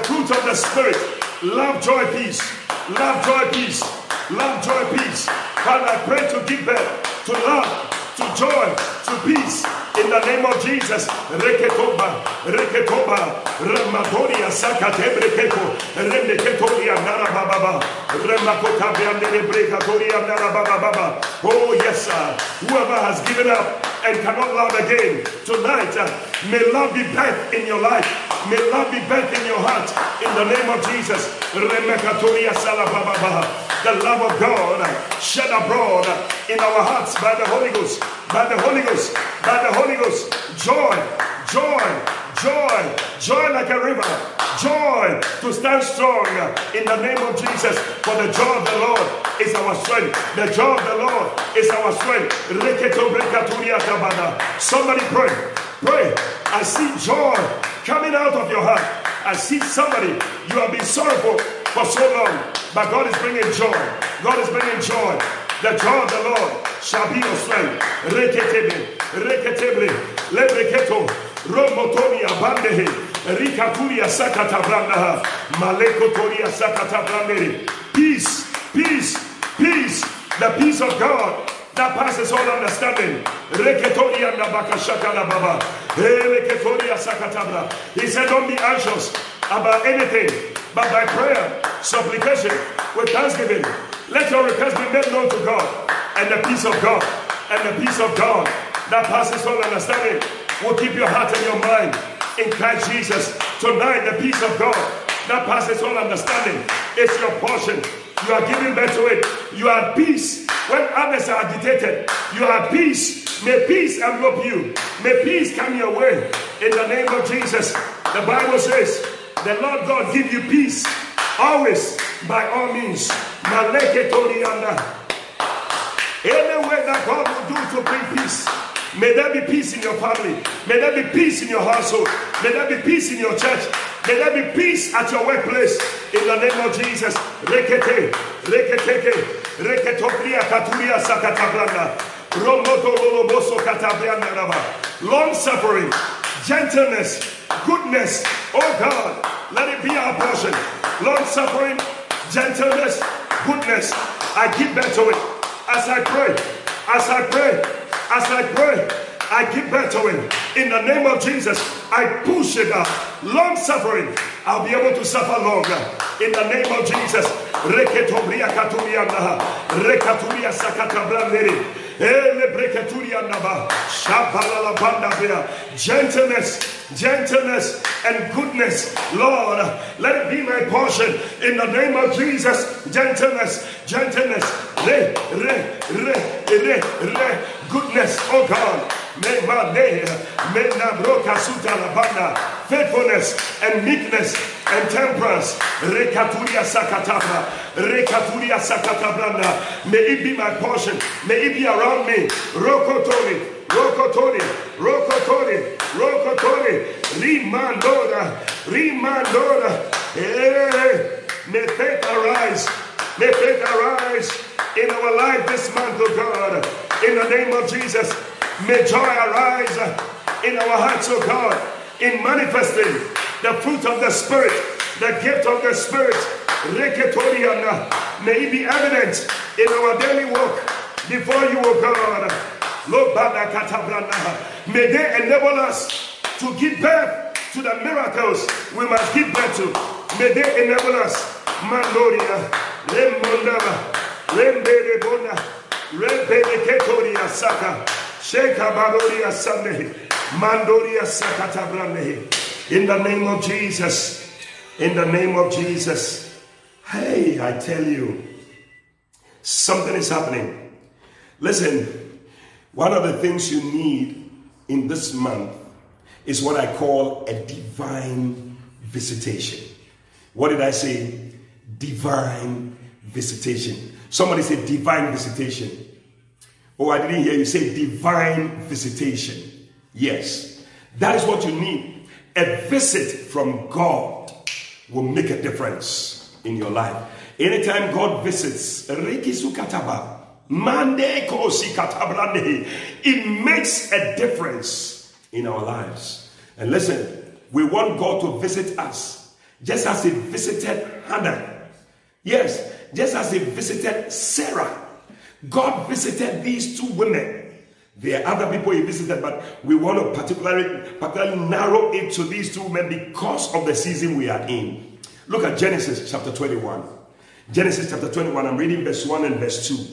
fruit of the Spirit. Love, joy, peace. Love, joy, peace. Love, joy, peace. Father, I pray to give birth to love, to joy, to peace. In the name of Jesus. Reketoba, reketoba, rematoria sakatebreko, remeketoria narababa, remakotabia nebrekatoria narababa. Oh yes, sir. Whoever has given up and cannot love again, tonight, may love be birthed in your life. May love be birthed in your heart. In the name of Jesus. Remekatoria salababa. The love of God shed abroad in our hearts by the Holy Ghost, by the Holy Ghost, by the Holy Ghost. Joy, joy, joy, joy like a river. Joy to stand strong in the name of Jesus. For the joy of the Lord is our strength. The joy of the Lord is our strength. Somebody pray, pray. I see joy coming out of your heart. I see somebody, you have been sorrowful for so long, but God is bringing joy. God is bringing joy. The joy of the Lord shall be your strength. Reketebre, reketebre, lebreketo, romotonia bandehe, rikaturia sakatabranda, malekotoria sakatabrandere. Peace, peace, peace. The peace of God that passes all understanding. Reketoria nabakashakala baba, reketoria sakatabra. He said, "Don't be anxious about anything, but by prayer, supplication, with thanksgiving, let your request be made known to God, and the peace of God, and the peace of God that passes all understanding will keep your heart and your mind in Christ Jesus." Tonight, the peace of God that passes all understanding is your portion. You are giving birth to it. You are at peace when others are agitated. You are at peace. May peace envelop you. May peace come your way. In the name of Jesus, the Bible says, the Lord God give you peace, always, by all means. Any way that God will do to bring peace, may there be peace in your family. May there be peace in your household. May there be peace in your church. May there be peace at your workplace. In the name of Jesus. Rekete, reketeke, reketopria katuria sakatabranda, romoto loloboso katabrianda raba. Long suffering, gentleness, goodness. Oh God, let it be our portion. Long suffering, gentleness, goodness. I give birth to it. As I pray, as I pray, as I pray, I give birth to it. In the name of Jesus, I push it up. Long suffering, I'll be able to suffer longer. In the name of Jesus. Reketobria katuria naha, rekaturia sakatabrandere. Gentleness, gentleness, and goodness, Lord, let it be my portion in the name of Jesus. Gentleness, gentleness, goodness, oh God. Faithfulness and meekness and temperance. Rekaturia sakatabranda. May it be my portion. May it be around me. Rokotori, rokotori, rokotori, rokotori. Rimandora, rimandora. May faith arise. May faith arise in our life this month, oh God. In the name of Jesus. May joy arise in our hearts, O God, in manifesting the fruit of the Spirit, the gift of the Spirit. May it be evident in our daily walk before you, O God. May they enable us to give birth to the miracles we must give birth to. May they enable us. In the name of Jesus, in the name of Jesus. Hey, I tell you, something is happening. Listen, one of the things you need in this month is what I call a divine visitation. What did I say? Divine visitation. Somebody say divine visitation. Oh, I didn't hear you say divine visitation. Yes, that is what you need. A visit from God will make a difference in your life. Anytime God visits, it makes a difference in our lives. And listen, we want God to visit us just as He visited Hannah. Yes, just as He visited Sarah. God visited these two women. There are other people He visited, but we want to particularly narrow it to these two women because of the season we are in. Look at Genesis chapter 21. Genesis chapter 21, I'm reading verse 1 and verse 2.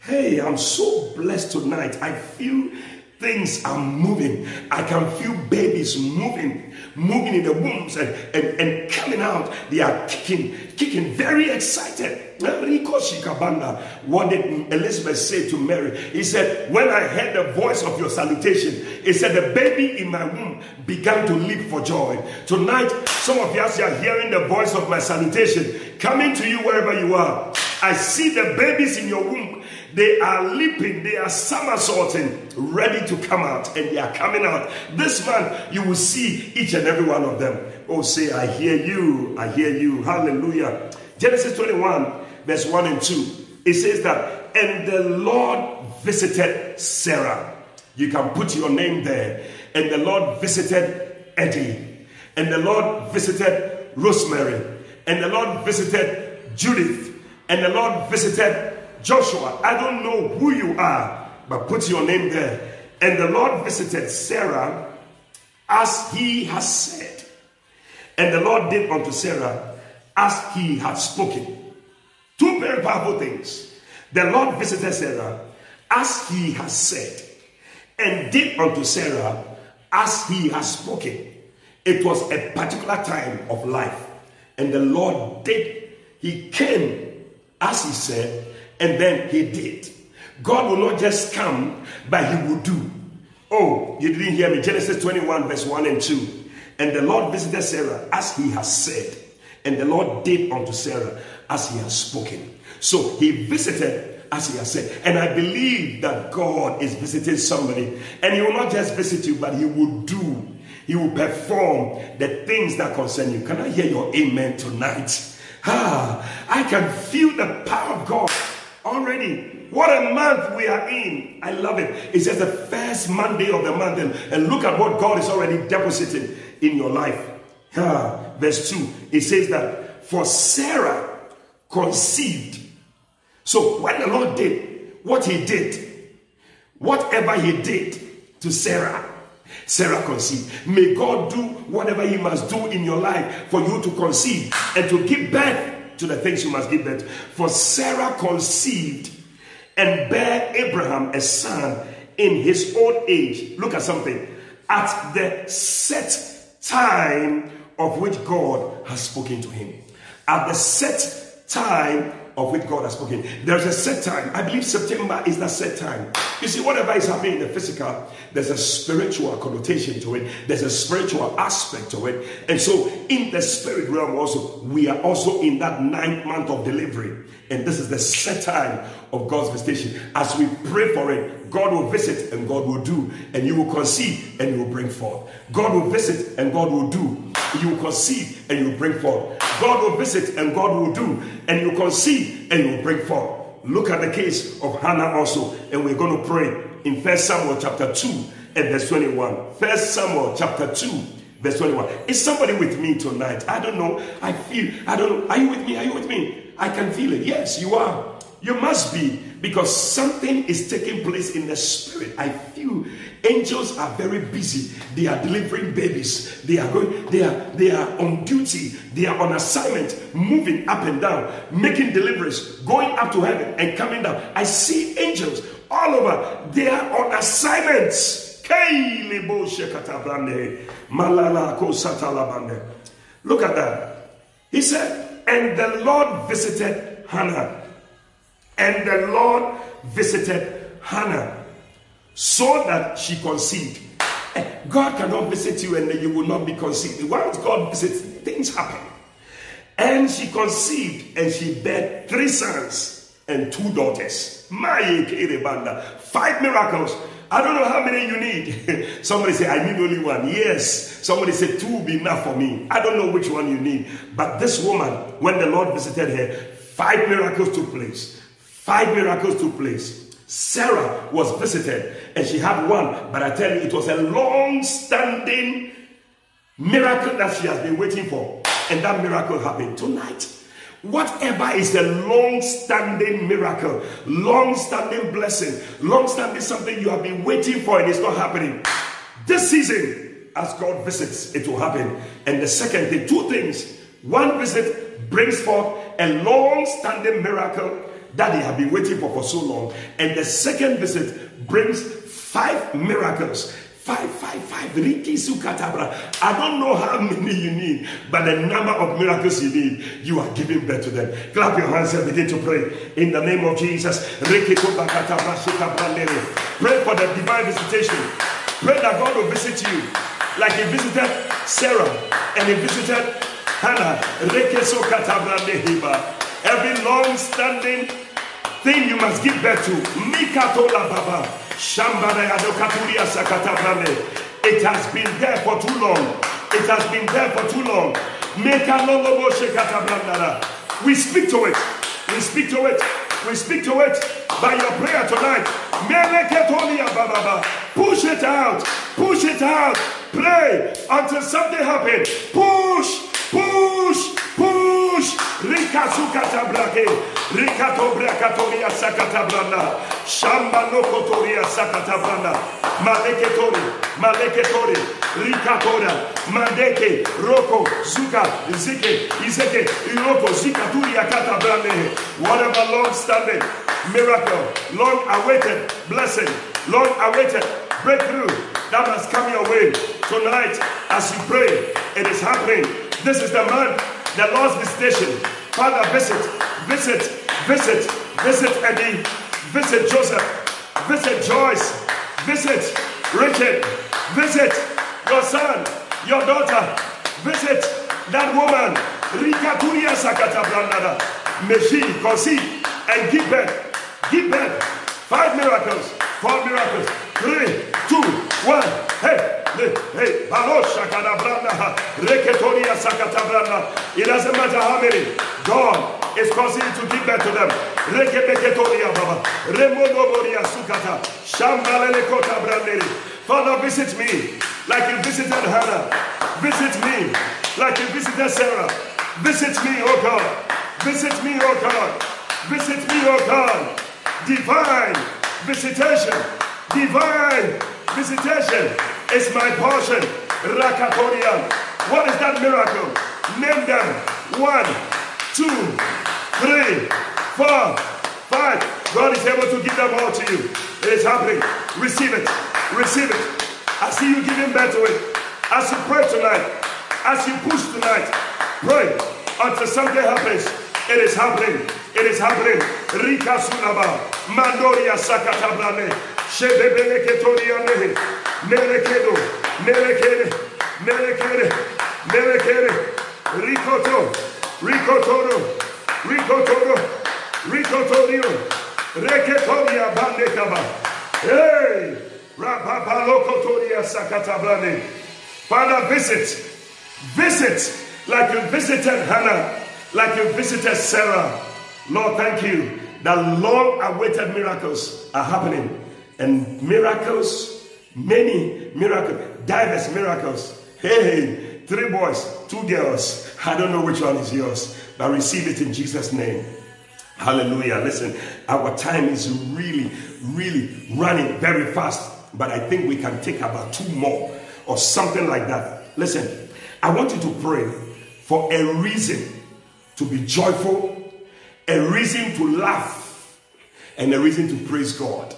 Hey, I'm so blessed tonight. I feel things are moving. I can feel babies moving in the wombs and coming out. They are kicking, very excited. What did Elizabeth say to Mary? He said, when I heard the voice of your salutation, he said, the baby in my womb began to leap for joy. Tonight, some of you are hearing the voice of my salutation coming to you wherever you are. I see the babies in your womb. They are leaping, they are somersaulting, ready to come out, and they are coming out. This month, you will see each and every one of them. Oh, say, I hear you, I hear you. Hallelujah. Genesis 21, verse 1 and 2. It says that, and the Lord visited Sarah. You can put your name there. And the Lord visited Eddie. And the Lord visited Rosemary. And the Lord visited Judith. And the Lord visited Joshua. I don't know who you are, but put your name there. And the Lord visited Sarah as He has said. And the Lord did unto Sarah as He had spoken. Two very powerful things. The Lord visited Sarah as He has said, and did unto Sarah as He has spoken. It was a particular time of life. And the Lord did. He came as He said, and then He did. God will not just come, but He will do. Oh, you didn't hear me. Genesis 21, verse 1 and 2. And the Lord visited Sarah as He has said, and the Lord did unto Sarah as He has spoken. So He visited as He has said. And I believe that God is visiting somebody. And He will not just visit you, but He will do. He will perform the things that concern you. Can I hear your amen tonight? Ah, I can feel the power of God already. What a month we are in. I love it. It's just the first Monday of the month, and look at what God is already depositing in your life. Verse 2, it says that for Sarah conceived. So when the Lord did what He did, whatever He did to Sarah conceived. May God do whatever He must do in your life for you to conceive and to give birth to the things you must give birth to. For Sarah conceived and bare Abraham a son in his old age. Look at something. At the set time of which God has spoken to him. At the set time of which God has spoken. There's a set time. I believe September is that set time. You see, whatever is happening in the physical, there's a spiritual connotation to it. There's a spiritual aspect to it. And so in the spirit realm also, we are also in that 9th month of delivery. And this is the set time of God's visitation. As we pray for it, God will visit and God will do. And you will conceive and you will bring forth. God will visit and God will do. You will conceive and you will bring forth. God will visit and God will do. And you conceive and you will bring forth. Look at the case of Hannah also. And we're going to pray in 1 Samuel chapter 2 and verse 21. 1 Samuel chapter 2 verse 21. Is somebody with me tonight? I don't know. I don't know. Are you with me? Are you with me? I can feel it. Yes, you are. You must be, because something is taking place in the spirit. I feel angels are very busy. They are delivering babies. They are on duty. They are on assignment, moving up and down, making deliveries, going up to heaven and coming down. I see angels all over. They are on assignments. Look at that. He said, and the Lord visited Hannah. And the Lord visited Hannah so that she conceived. God cannot visit you and you will not be conceived. Once God visits, things happen. And she conceived and she bare 3 sons and 2 daughters. 5 miracles. I don't know how many you need. Somebody say, I need only one. Yes. Somebody say, 2 will be enough for me. I don't know which one you need. But this woman, when the Lord visited her, 5 miracles took place. 5 miracles took place. Sarah was visited and she had one, but I tell you, it was a long-standing miracle that she has been waiting for, and that miracle happened tonight. Whatever is the long-standing miracle, long-standing blessing, long-standing something you have been waiting for and it's not happening, this season, as God visits, it will happen. And the second thing, 2 things. One visit brings forth a long-standing miracle that they have been waiting for so long. And the second visit brings 5 miracles. Five. I don't know how many you need, but the number of miracles you need, you are giving birth to them. Clap your hands and begin to pray. In the name of Jesus. Pray for the divine visitation. Pray that God will visit you. Like he visited Sarah and he visited Hannah. Every long-standing thing you must give birth to, it has been there for too long. It has been there for too long. We speak to it. We speak to it. We speak to it by your prayer tonight. Push it out. Push it out. Pray until something happens. Push. Push, push, Rikasukatabrake, Rikatobra Katoria Sakatabrana, Shambano Kotoria Sakatabrana, Maleketori, Maleketori, Rikatora, Mandeke, Roko, Zuka, Zike, Izeke, Iroko, Zikaturia Katabrane. Whatever long standing, miracle, long awaited blessing, long awaited breakthrough that has come your way tonight as you pray, it is happening. This is the month, the Lord's visitation. Father, visit Eddie, visit Joseph, visit Joyce, visit Richard, visit your son, your daughter, visit that woman, Rika Turia Sakata Brandada. May she conceive and give birth. Give birth. 5 miracles, 4 miracles, 3, 2, 1, hey. Hey, it doesn't matter how many. God is constantly to give back to them. Father, visit me like you visited Hannah. Visit me like you visited Sarah. Visit me, oh God. Visit me, oh God. Visit me, oh God. Divine visitation. Divine visitation is my portion. Rakatorian. What is that miracle? Name them. 1, 2, 3, 4, 5. God is able to give them all to you. It is happening. Receive it. Receive it. I see you giving back to it. As you pray tonight, as you push tonight, pray until something happens. It is happening. It is happening. Rika Sunaba. Mandoria Sakatablane. Father, visit like you visited Hannah, like you visited Sarah. Lord, thank you that long-awaited miracles are happening. And miracles, many miracles, diverse miracles. Hey, 3 boys, 2 girls. I don't know which one is yours, but receive it in Jesus' name. Hallelujah. Listen, our time is really, really running very fast. But I think we can take about 2 more or something like that. Listen, I want you to pray for a reason to be joyful, a reason to laugh, and a reason to praise God.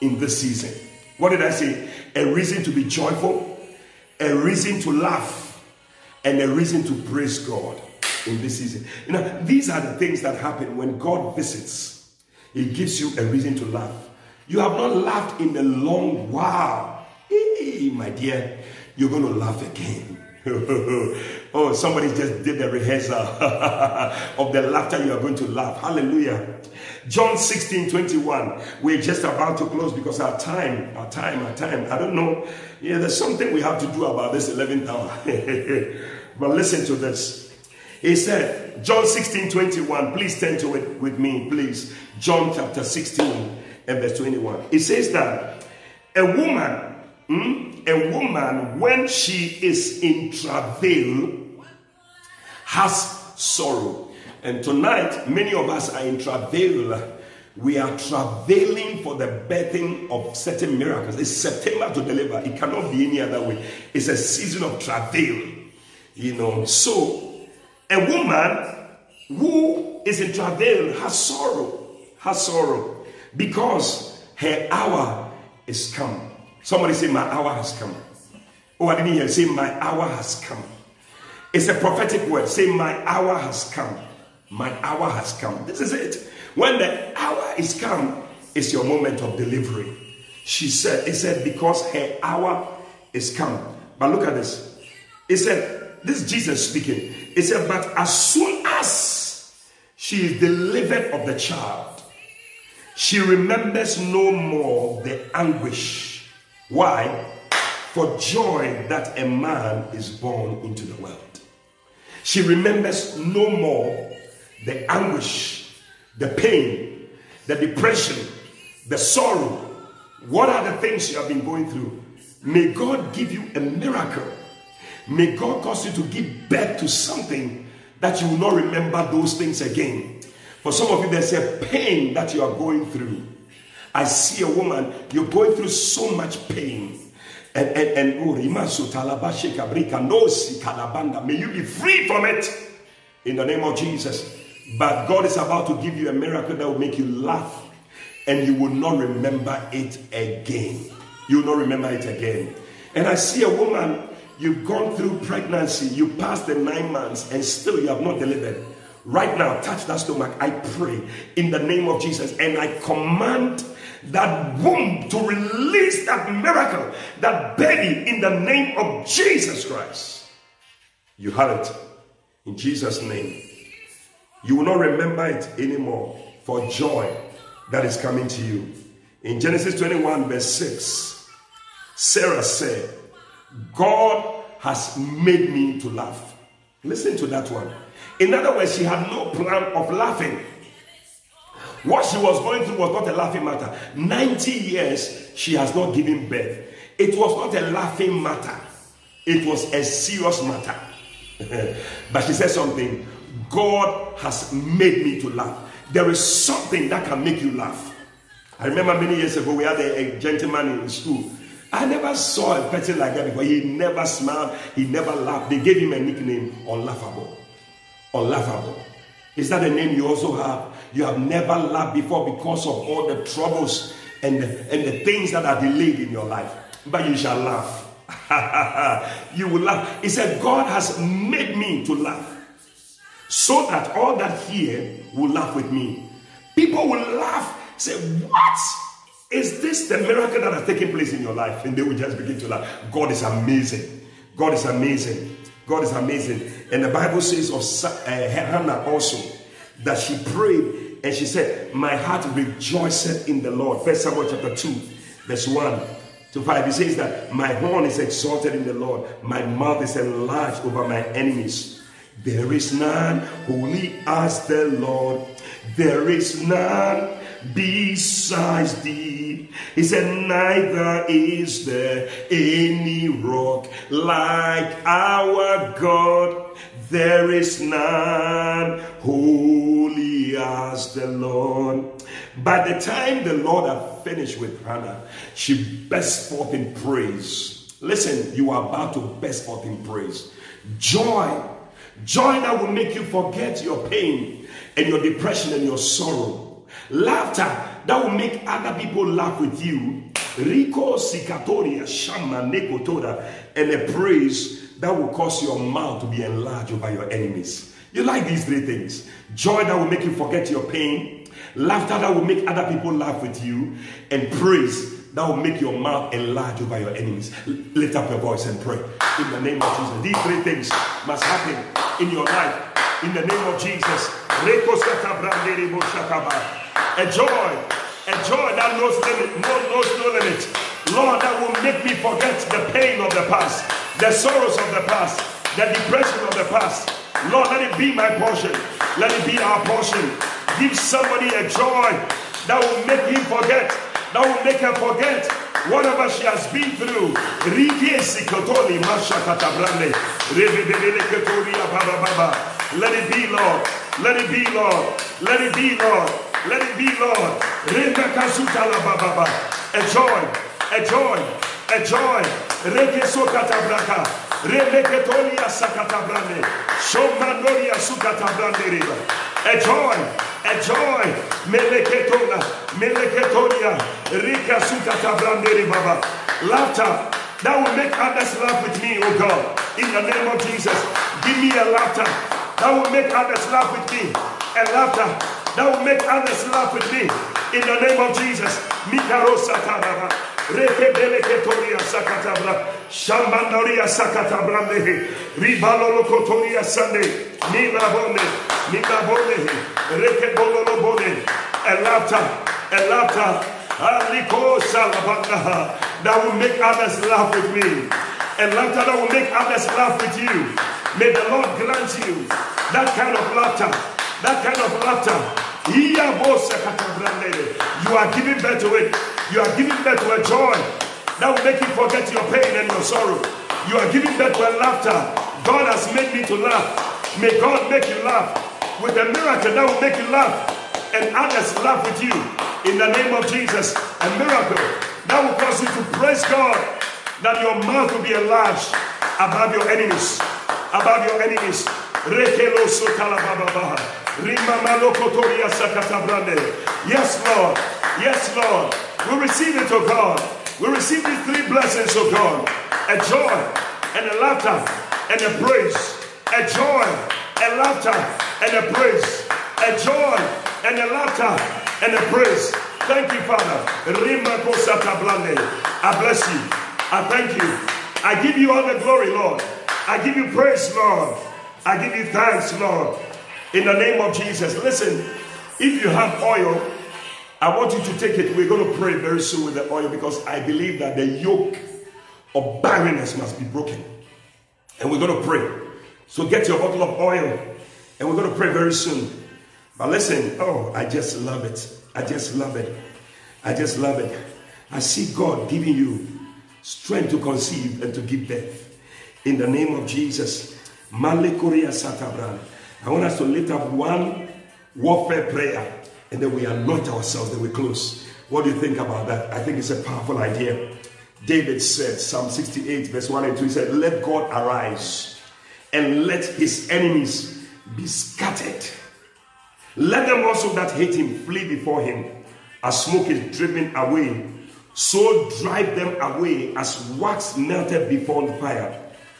In this season, what did I say? A reason to be joyful, a reason to laugh, and a reason to praise God in this season. You know, these are the things that happen when God visits. He gives you a reason to laugh. You have not laughed in a long while. Hey, my dear, you're going to laugh again. Oh, somebody just did the rehearsal of the laughter you are going to laugh. Hallelujah. John 16:21. We're just about to close because our time. I don't know. Yeah, there's something we have to do about this 11th hour. But listen to this. He said, John 16:21. Please turn to it with me, please. John chapter 16 and verse 21. It says that a woman, when she is in travail, has sorrow. And tonight, many of us are in travail. We are travailing for the birthing of certain miracles. It's September to deliver. It cannot be any other way. It's a season of travail. You know, so a woman who is in travail has sorrow because her hour is come. Somebody say, my hour has come. Oh, I didn't hear you. Say, my hour has come. It's a prophetic word. Say, my hour has come. My hour has come. This is it. When the hour is come, it's your moment of delivery. It said, because her hour is come. But look at this. It said, this is Jesus speaking. He said, but as soon as she is delivered of the child, she remembers no more the anguish. Why? For joy that a man is born into the world. She remembers no more the anguish, the pain, the depression, the sorrow. What are the things you have been going through? May God give you a miracle. May God cause you to give birth to something that you will not remember those things again. For some of you, there's a pain that you are going through. I see a woman, you're going through so much pain. And may you be free from it in the name of Jesus. But God is about to give you a miracle that will make you laugh, and you will not remember it again. You will not remember it again. And I see a woman. You've gone through pregnancy, you passed the 9 months, and still you have not delivered. Right now, touch that stomach. I pray in the name of Jesus, and I command that womb to release that miracle, that baby, in the name of Jesus Christ. You had it in Jesus' name. You will not remember it anymore for joy that is coming to you. In Genesis 21, verse 6, Sarah said, God has made me to laugh. Listen to that one. In other words, she had no plan of laughing. What she was going through was not a laughing matter. 90 years she has not given birth. It was not a laughing matter. It was a serious matter. But she said something. God has made me to laugh. There is something that can make you laugh. I remember many years ago we had a gentleman in school. I never saw a person like that before. He never smiled. He never laughed. They gave him a nickname, Unlaughable. Unlaughable. Is that a name you also have? You have never laughed before because of all the troubles and the things that are delayed in your life. But you shall laugh. You will laugh. He said, God has made me to laugh so that all that hear will laugh with me. People will laugh. Say, what? Is this the miracle that has taken place in your life? And they will just begin to laugh. God is amazing. God is amazing. God is amazing. And the Bible says of Hannah also that she prayed and she said, my heart rejoiceth in the Lord. 1 Samuel chapter 2, verse 1 to 5. It says that my horn is exalted in the Lord. My mouth is enlarged over my enemies. There is none holy as the Lord. There is none besides thee. He said, neither is there any rock like our God. There is none holy as the Lord. By the time the Lord had finished with Hannah, she burst forth in praise. Listen, you are about to burst forth in praise. Joy. Joy that will make you forget your pain and your depression and your sorrow. Laughter that will make other people laugh with you. Rico Sicatoria Shama Nekotoda. And a praise that will cause your mouth to be enlarged over your enemies. You like these three things. Joy that will make you forget your pain. Laughter that will make other people laugh with you. And praise that will make your mouth enlarge over your enemies. Lift up your voice and pray in the name of Jesus. These three things must happen in your life in the name of Jesus. A joy that knows no limit. Lord, that will make me forget the pain of the past, the sorrows of the past, the depression of the past. Lord, let it be my portion. Let it be our portion. Give somebody a joy that will make him forget, that will make her forget whatever she has been through. Let it be, Lord. Let it be, Lord. Let it be, Lord. Let it be, Lord. A joy. A joy. Laughter that will make others laugh with me, oh God. In the name of Jesus, give me a laughter that will make others laugh with me. A laughter that will make others laugh with me. In the name of Jesus, a laughter that will make others laugh with me. And laughter that will make others laugh with you. May the Lord grant you that kind of laughter. That kind of laughter. You are giving birth to it. You are giving birth to a joy that will make you forget your pain and your sorrow. You are giving birth to a laughter. God has made me to laugh. May God make you laugh with a miracle that will make you laugh and others laugh with you. In the name of Jesus, a miracle that will cause you to praise God, that your mouth will be enlarged above your enemies. Above your enemies. Yes, Lord. Yes, Lord. We receive it, O God. We receive these three blessings, O God. A joy and a laughter and a praise. A joy, a laughter and a praise. A joy and a laughter and a praise. Thank you, Father. I bless you. I thank you. I give you all the glory, Lord. I give you praise, Lord. I give you thanks, Lord. In the name of Jesus. Listen, if you have oil, I want you to take it. We're going to pray very soon with the oil, because I believe that the yoke of barrenness must be broken. And we're going to pray. So get your bottle of oil and we're going to pray very soon. But listen, oh, I just love it. I just love it. I just love it. I see God giving you strength to conceive and to give birth. In the name of Jesus. I want us to lift up one warfare prayer and then we anoint ourselves, then we close. What do you think about that? I think it's a powerful idea. David said, Psalm 68 verse 1 and 2, he said, let God arise and let his enemies be scattered. Let them also that hate him flee before him, as smoke is driven away, so drive them away as wax melted before the fire.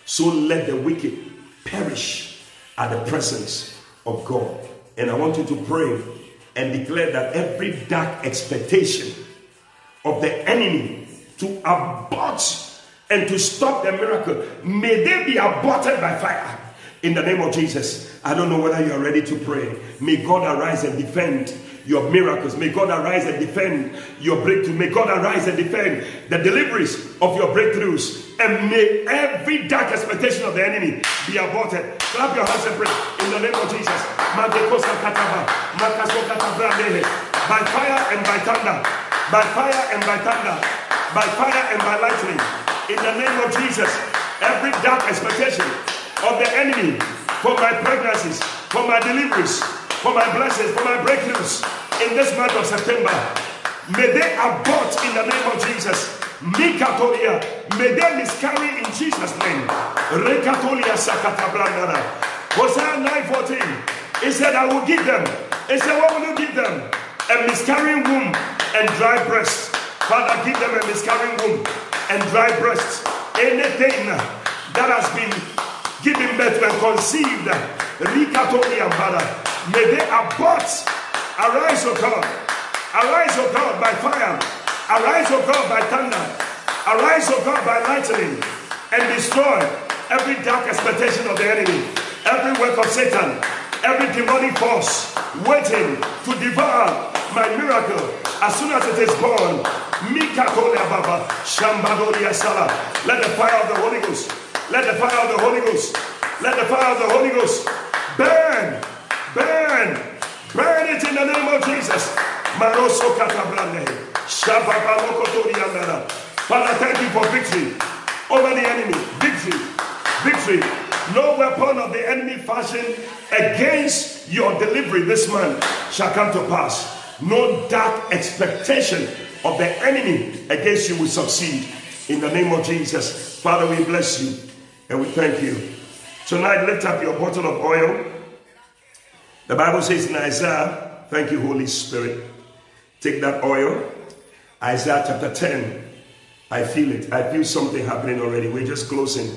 So let the wicked perish at the presence of God. And I want you to pray and declare that every dark expectation of the enemy to abort and to stop the miracle, may they be aborted by fire. In the name of Jesus. I don't know whether you are ready to pray. May God arise and defend your miracles. May God arise and defend your breakthrough. May God arise and defend the deliveries of your breakthroughs. And may every dark expectation of the enemy be aborted. Clap your hands and pray in the name of Jesus. By fire and by thunder. By fire and by thunder. By fire and by lightning. In the name of Jesus. Every dark expectation of the enemy for my pregnancies, for my deliveries, for my blessings, for my breakthroughs in this month of September, may they abort in the name of Jesus. Mikatoria, may they miscarry in Jesus' name. Rekatolia Sakatabrandana. Hosea 9:14. He said, I will give them. He said, what will you give them? A miscarrying womb and dry breasts. Father, give them a miscarrying womb and dry breasts. Anything that has been given birth and conceived, Rikatoria Bada, may they abort. Arise, O God. Arise, O God, by fire. Arise, O God, by thunder. Arise, O God, by lightning, and destroy every dark expectation of the enemy, every work of Satan, every demonic force waiting to devour my miracle as soon as it is born. Let the fire of the Holy Ghost, let the fire of the Holy Ghost, let the fire of the Holy Ghost burn, burn, burn it in the name of Jesus. Father, thank you for victory over the enemy. Victory, victory. No weapon of the enemy fashioned against your delivery this month shall come to pass. No dark expectation of the enemy against you will succeed. In the name of Jesus, Father, we bless you and we thank you. Tonight, lift up your bottle of oil. The Bible says in Isaiah, thank you, Holy Spirit. Take that oil. Isaiah chapter 10. I feel it. I feel something happening already. We're just closing,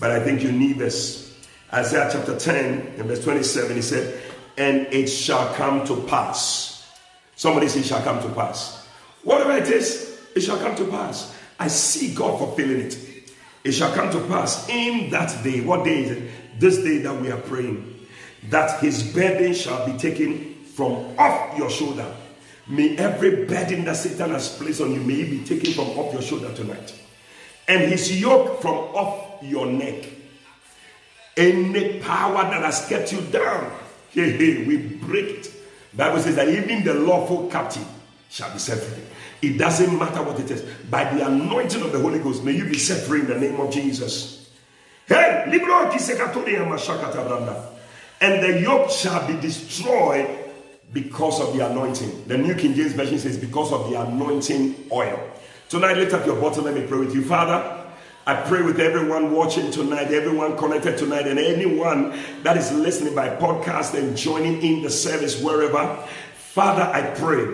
but I think you need this. Isaiah chapter 10 and verse 27, he said, and it shall come to pass. Somebody say, it shall come to pass. Whatever it is, it shall come to pass. I see God fulfilling it. It shall come to pass in that day. What day is it? This day that we are praying, that his burden shall be taken from off your shoulder. May every burden that Satan has placed on you may be taken from off your shoulder tonight. And his yoke from off your neck. Any power that has kept you down, we break it. The Bible says that even the lawful captive shall be set free. It doesn't matter what it is. By the anointing of the Holy Ghost, may you be set free in the name of Jesus. And the yoke shall be destroyed because of the anointing. The New King James Version says, because of the anointing oil. Tonight, lift up your bottle. Let me pray with you. Father, I pray with everyone watching tonight, everyone connected tonight, and anyone that is listening by podcast and joining in the service wherever. Father, I pray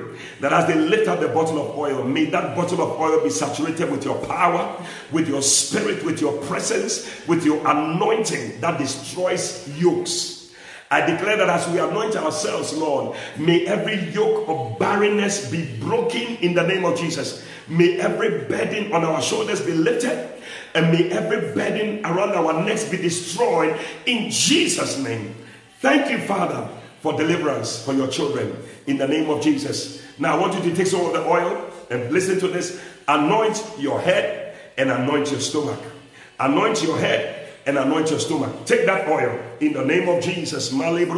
that as they lift up the bottle of oil, may that bottle of oil be saturated with your power, with your spirit, with your presence, with your anointing that destroys yokes. I declare that as we anoint ourselves, Lord, may every yoke of barrenness be broken in the name of Jesus. May every burden on our shoulders be lifted, and may every burden around our necks be destroyed in Jesus' name. Thank you, Father, for deliverance for your children in the name of Jesus. Now I want you to take some of the oil and listen to this. Anoint your head and anoint your stomach. Anoint your head and anoint your stomach. Take that oil in the name of Jesus. Anoint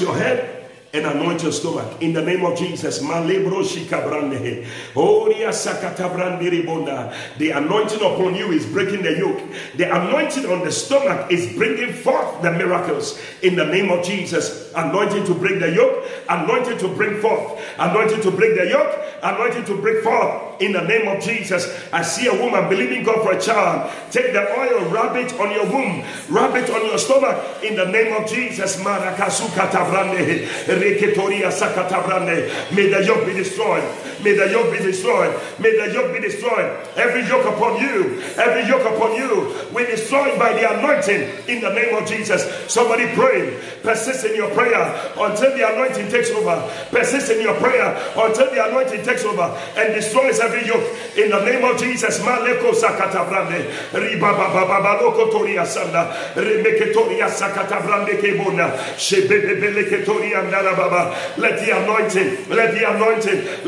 your head and anoint your stomach in the name of Jesus. The anointing upon you is breaking the yoke. The anointing on the stomach is bringing forth the miracles in the name of Jesus. Anointing to break the yoke, anointing to bring forth, anointing to break the yoke, anointing to break forth in the name of Jesus. I see a woman believing God for a child. Take the oil, rub it on your womb, rub it on your stomach in the name of Jesus. May the yoke be destroyed. May the yoke be destroyed. May the yoke be destroyed. Every yoke upon you, every yoke upon you, we destroy by the anointing in the name of Jesus. Somebody pray. Persist in your prayer until the anointing takes over. Persist in your prayer until the anointing takes over and destroys every yoke in the name of Jesus.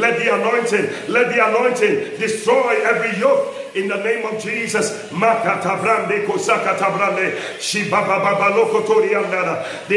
Let the anointing destroy every yoke in the name of Jesus. The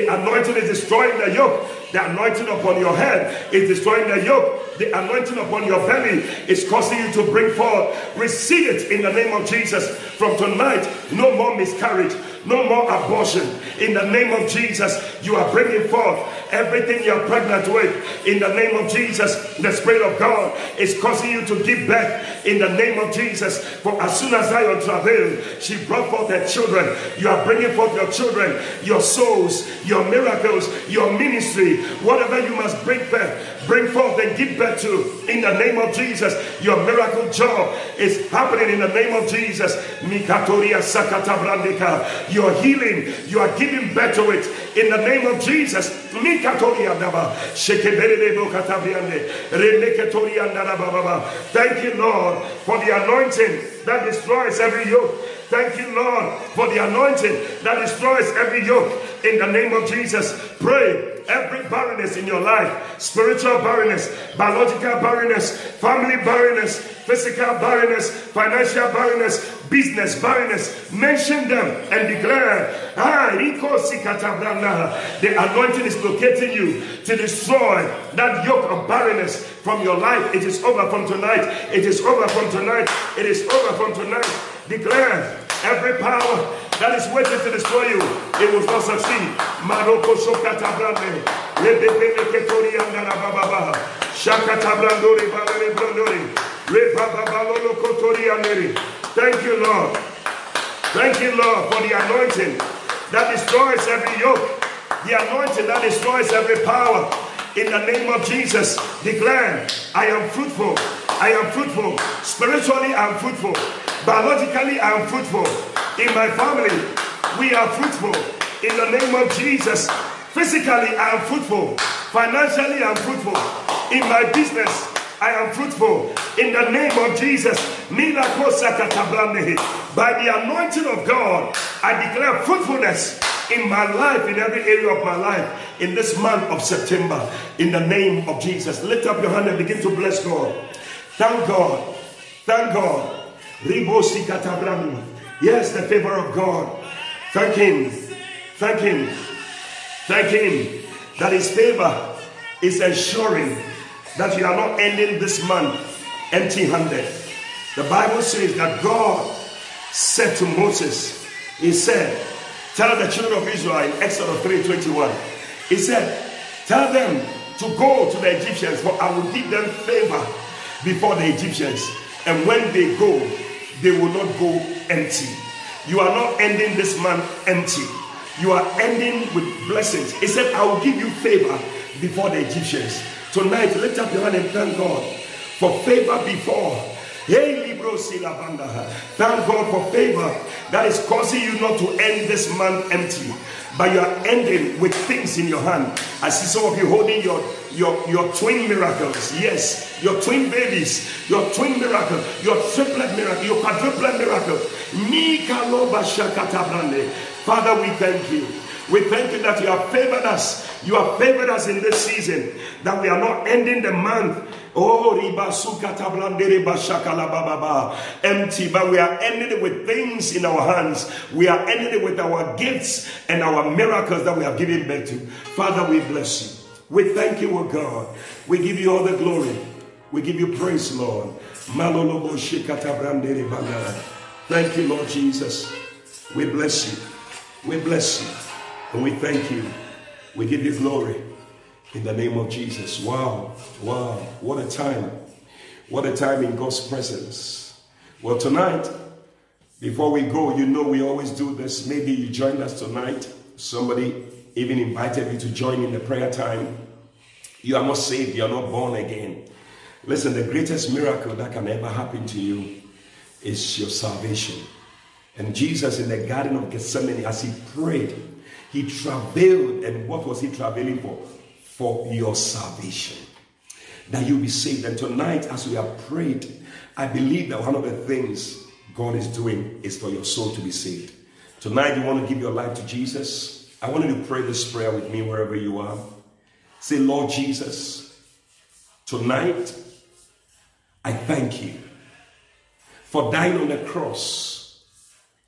anointing is destroying the yoke. The anointing upon your head is destroying the yoke. The anointing upon your belly is causing you to bring forth. Receive it in the name of Jesus. From tonight, no more miscarriage, no more abortion. In the name of Jesus, you are bringing forth everything you are pregnant with. In the name of Jesus, the Spirit of God is causing you to give birth. In the name of Jesus, for as soon as Zion travailed, she brought forth her children. You are bringing forth your children, your souls, your miracles, your ministry. Whatever you must bring forth and give birth to in the name of Jesus. Your miracle job is happening in the name of Jesus. your healing. You are giving birth to it in the name of Jesus. Thank you, Lord, for the anointing that destroys every yoke. Thank you, Lord, for the anointing that destroys every yoke in the name of Jesus. Pray every barrenness in your life, spiritual barrenness, biological barrenness, family barrenness, physical barrenness, financial barrenness, business barrenness. Mention them and declare, the anointing is locating you to destroy that yoke of barrenness from your life. It is over from tonight. It is over from tonight. It is over from tonight. Declare every power that is waiting to destroy you, it will not succeed. Maroko Shokatabrande, Lebeketoriana Baba, Shakatabrandori, Bababrandori, Rebababalo Kotorianeri. Thank you, Lord. Thank you, Lord, for the anointing that destroys every yoke, the anointing that destroys every power. In the name of Jesus, declare, I am fruitful. I am fruitful. Spiritually, I am fruitful. Biologically, I am fruitful. In my family, we are fruitful. In the name of Jesus, physically, I am fruitful. Financially, I am fruitful. In my business, I am fruitful. In the name of Jesus, by the anointing of God, I declare fruitfulness in my life, in every area of my life, in this month of September, in the name of Jesus. Lift up your hand and begin to bless God. Thank God. Thank God. Yes, the favor of God. Thank Him. Thank Him. Thank Him that His favor is ensuring that you are not ending this month empty-handed. The Bible says that God said to Moses, He said, tell the children of Israel in Exodus 3:21, He said, tell them to go to the Egyptians, for I will give them favor before the Egyptians. And when they go, they will not go empty. You are not ending this month empty. You are ending with blessings. He said, I will give you favor before the Egyptians. Tonight, lift up your hand and thank God for favor before. Hey, thank God for favor that is causing you not to end this month empty, but you are ending with things in your hand. I see some of you holding your twin miracles. Yes, your twin babies, your twin miracle, your triplet miracle, your quadruplet miracle. Father, we thank you. We thank you that you have favored us. You have favored us in this season, that we are not ending the month empty, but we are ending it with things in our hands. We are ending it with our gifts and our miracles that we have given back to. Father, we bless you. We thank you, O God. We give you all the glory. We give you praise, Lord. Thank you, Lord Jesus. We bless you. We bless you. And we thank you. We give you glory. In the name of Jesus. Wow. Wow. What a time. What a time in God's presence. Well, tonight, before we go, you know we always do this. Maybe you joined us tonight. Somebody even invited you to join in the prayer time. You are not saved. You are not born again. Listen, the greatest miracle that can ever happen to you is your salvation. And Jesus in the Garden of Gethsemane, as he prayed, he travailed. And what was he travailing for? For your salvation, that you'll be saved. And tonight, as we have prayed, I believe that one of the things God is doing is for your soul to be saved. Tonight, you want to give your life to Jesus. I want you to pray this prayer with me wherever you are. Say, Lord Jesus, tonight, I thank you for dying on the cross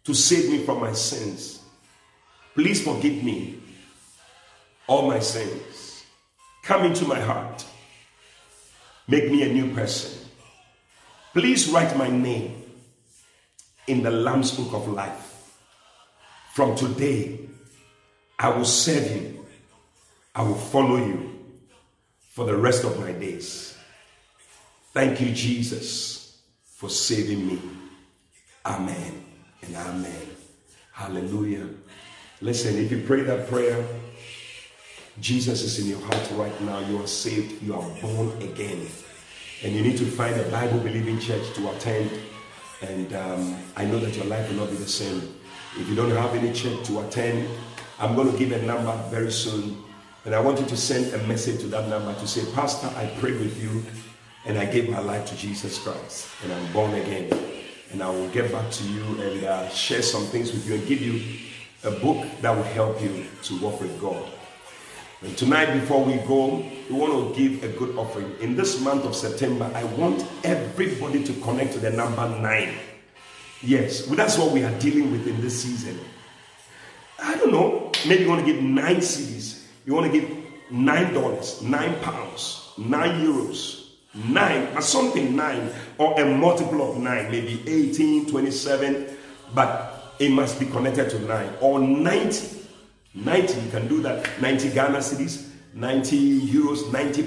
to save me from my sins. Please forgive me all my sins. Come into my heart. Make me a new person. Please write my name in the Lamb's Book of Life. From today, I will serve you. I will follow you for the rest of my days. Thank you, Jesus, for saving me. Amen and amen. Hallelujah. Listen, if you pray that prayer, Jesus is in your heart right now. You are saved. You are born again. And you need to find a Bible-believing church to attend. And I know that your life will not be the same. If you don't have any church to attend, I'm going to give a number very soon. And I want you to send a message to that number to say, Pastor, I prayed with you and I gave my life to Jesus Christ and I'm born again. And I will get back to you and share some things with you and give you a book that will help you to walk with God. And tonight, before we go, we want to give a good offering. In this month of September, I want everybody to connect to the number 9. Yes, well, that's what we are dealing with in this season. I don't know, maybe you want to give 9 CDs. You want to give $9, £9, €9, 9, but something 9, or a multiple of 9, maybe 18, 27, but it must be connected to 9, or 90. 90, you can do that. 90 Ghana cedis, 90 euros, £90,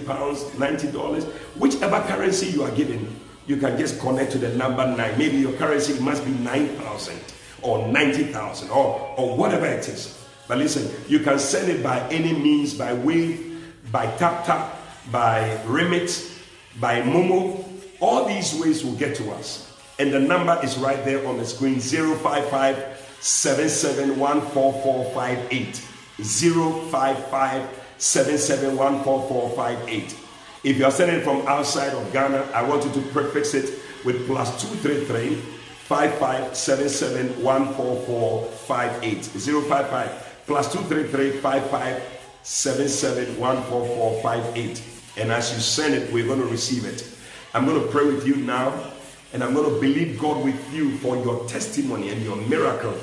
$90, whichever currency you are given, you can just connect to the number 9. Maybe your currency must be 9,000 or 90,000 or whatever it is. But listen, you can send it by any means, by wave, by tap-tap, by remit, by Momo. All these ways will get to us. And the number is right there on the screen, 055-771-4458. 055-771-4458. If you are sending from outside of Ghana, I want you to prefix it with +233 55 771 4458. 055 +233 55 771 4458. And as you send it, we're going to receive it. I'm going to pray with you now, and I'm going to believe God with you for your testimony and your miracle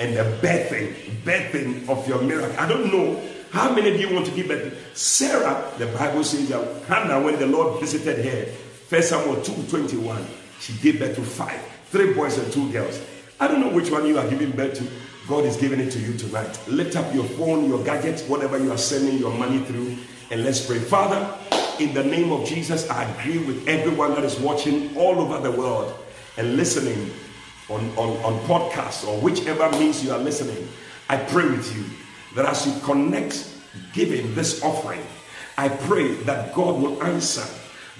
and the birthing of your miracle. I don't know. How many of you want to give birth? Sarah, the Bible says that Hannah, when the Lord visited her, 1 Samuel 2:21, she gave birth to 5, 3 boys and 2 girls. I don't know which one you are giving birth to. God is giving it to you tonight. Lift up your phone, your gadgets, whatever you are sending your money through, and let's pray. Father, in the name of Jesus, I agree with everyone that is watching all over the world and listening on podcasts or whichever means you are listening. I pray with you that as you connect giving this offering, I pray that God will answer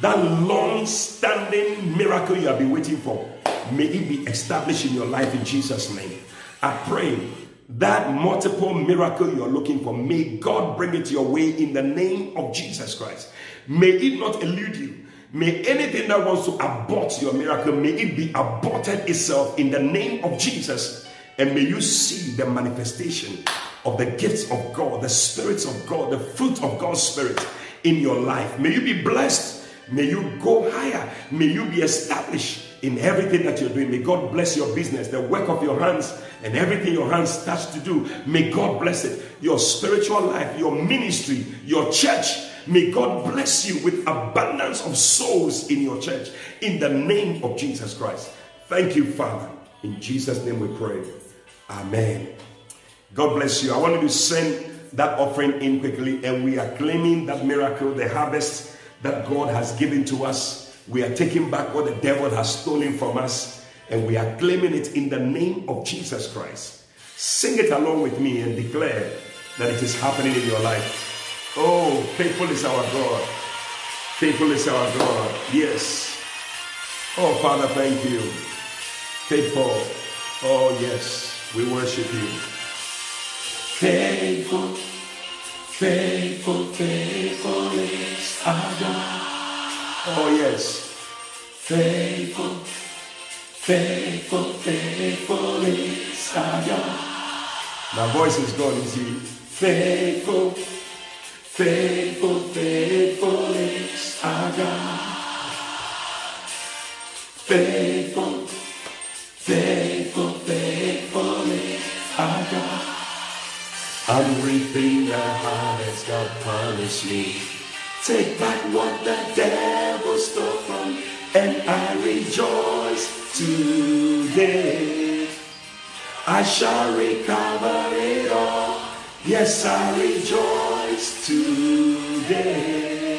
that long-standing miracle you have been waiting for. May it be established in your life in Jesus' name. I pray that multiple miracle you are looking for, may God bring it your way in the name of Jesus Christ. May it not elude you. May anything that wants to abort your miracle, may it be aborted itself in the name of Jesus. And may you see the manifestation of the gifts of God, the spirits of God, the fruit of God's spirit in your life. May you be blessed. May you go higher. May you be established in everything that you're doing. May God bless your business, the work of your hands, and everything your hands touch to do. May God bless it. Your spiritual life, your ministry, your church. May God bless you with abundance of souls in your church in the name of Jesus Christ. Thank you, Father. In Jesus' name we pray. Amen. God bless you. I wanted to send that offering in quickly, and we are claiming that miracle, the harvest that God has given to us. We are taking back what the devil has stolen from us, and we are claiming it in the name of Jesus Christ. Sing it along with me and declare that it is happening in your life. Oh, faithful is our God. Faithful is our God. Yes. Oh, Father, thank you. Faithful. Oh, yes. We worship you. Faithful, faithful, faithful is our God. Oh yes. Faithful, faithful, faithful is our God. My voice is gone, you see. Faithful, faithful, faithful is our God. Faithful, faithful, faithful is our God. Everything the hardest God punished me. Take back what the devil stole from me, and I rejoice today. I shall recover it all. Yes, I rejoice today.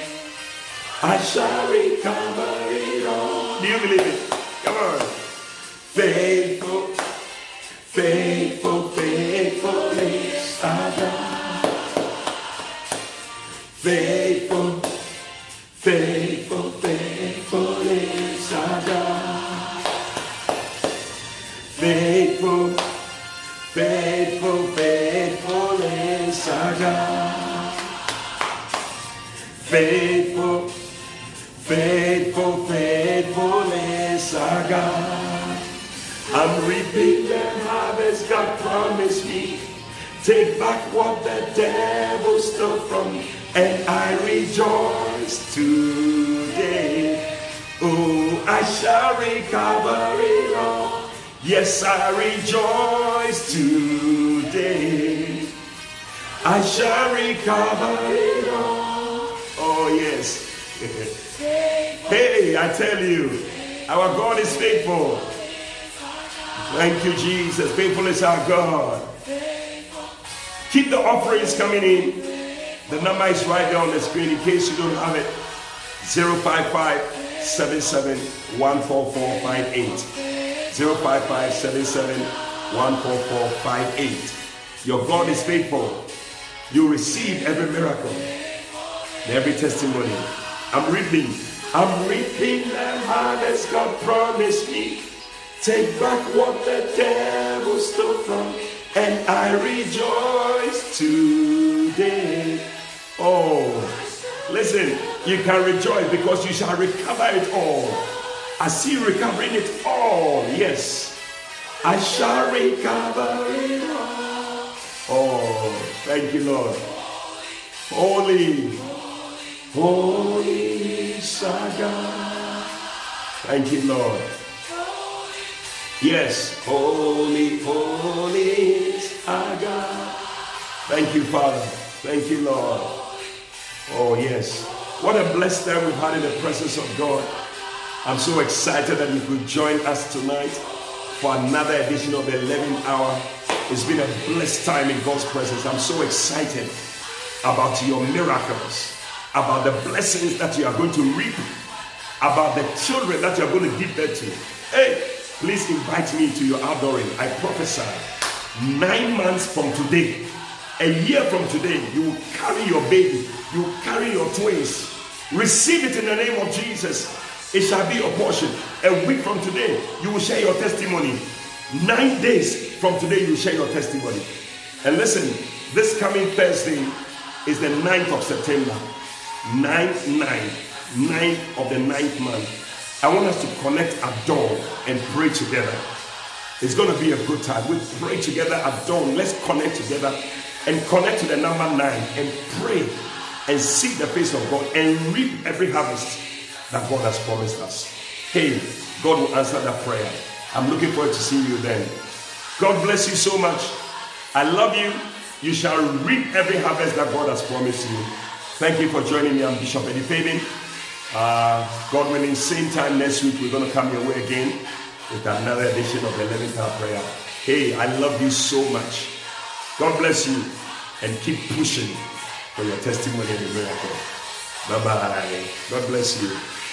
I shall recover it all. Do you believe it? Come on. Faithful, faithful, faithful is our God. Faithful, faithful, faithful is our God. Faithful, is our God. Faithful, faithful, faithful is our God. I'm reaping the harvest God promised me. Take back what the devil stole from me, and I rejoice today. Oh, I shall recover it all. Yes, I rejoice today. I shall recover it all. Oh, yes. Hey, I tell you, our God is faithful. Thank you, Jesus. Faithful is our God. Keep the offerings coming in. The number is right there on the screen in case you don't have it. 055-77-14458. 055-77-14458. Your God is faithful. You receive every miracle, every testimony. I'm reaping the harvest God promised me. Take back what the devil stole from me, and I rejoice today. Oh, listen, you can rejoice because you shall recover it all. I see recovering it all. Yes, I shall recover it all. Oh, thank you, Lord. Holy, holy is our God. Thank you, Lord. Yes, holy, holy is our God. Thank you, Father. Thank you, Lord. Oh, yes. What a blessed time we've had in the presence of God. I'm so excited that you could join us tonight for another edition of the 11th hour. It's been a blessed time in God's presence. I'm so excited about your miracles, about the blessings that you are going to reap, about the children that you are going to give birth to. Hey! Please invite me to your outdooring. I prophesy 9 months from today, a year from today, you will carry your baby, you will carry your twins. Receive it in the name of Jesus. It shall be your portion. A week from today, you will share your testimony. 9 days from today, you share your testimony. And listen, this coming Thursday is the 9th of September. 9 of the 9th month. I want us to connect at dawn and pray together. It's going to be a good time. We'll pray together at dawn. Let's connect together and connect to the number 9 and pray and seek the face of God and reap every harvest that God has promised us. Hey, God will answer that prayer. I'm looking forward to seeing you then. God bless you so much. I love you. You shall reap every harvest that God has promised you. Thank you for joining me. I'm Bishop Eddie Fabian. God willing, same time next week, we're going to come your way again with another edition of the 11th Hour Prayer. Hey, I love you so much. God bless you and keep pushing for your testimony and the miracle. Bye-bye. God bless you.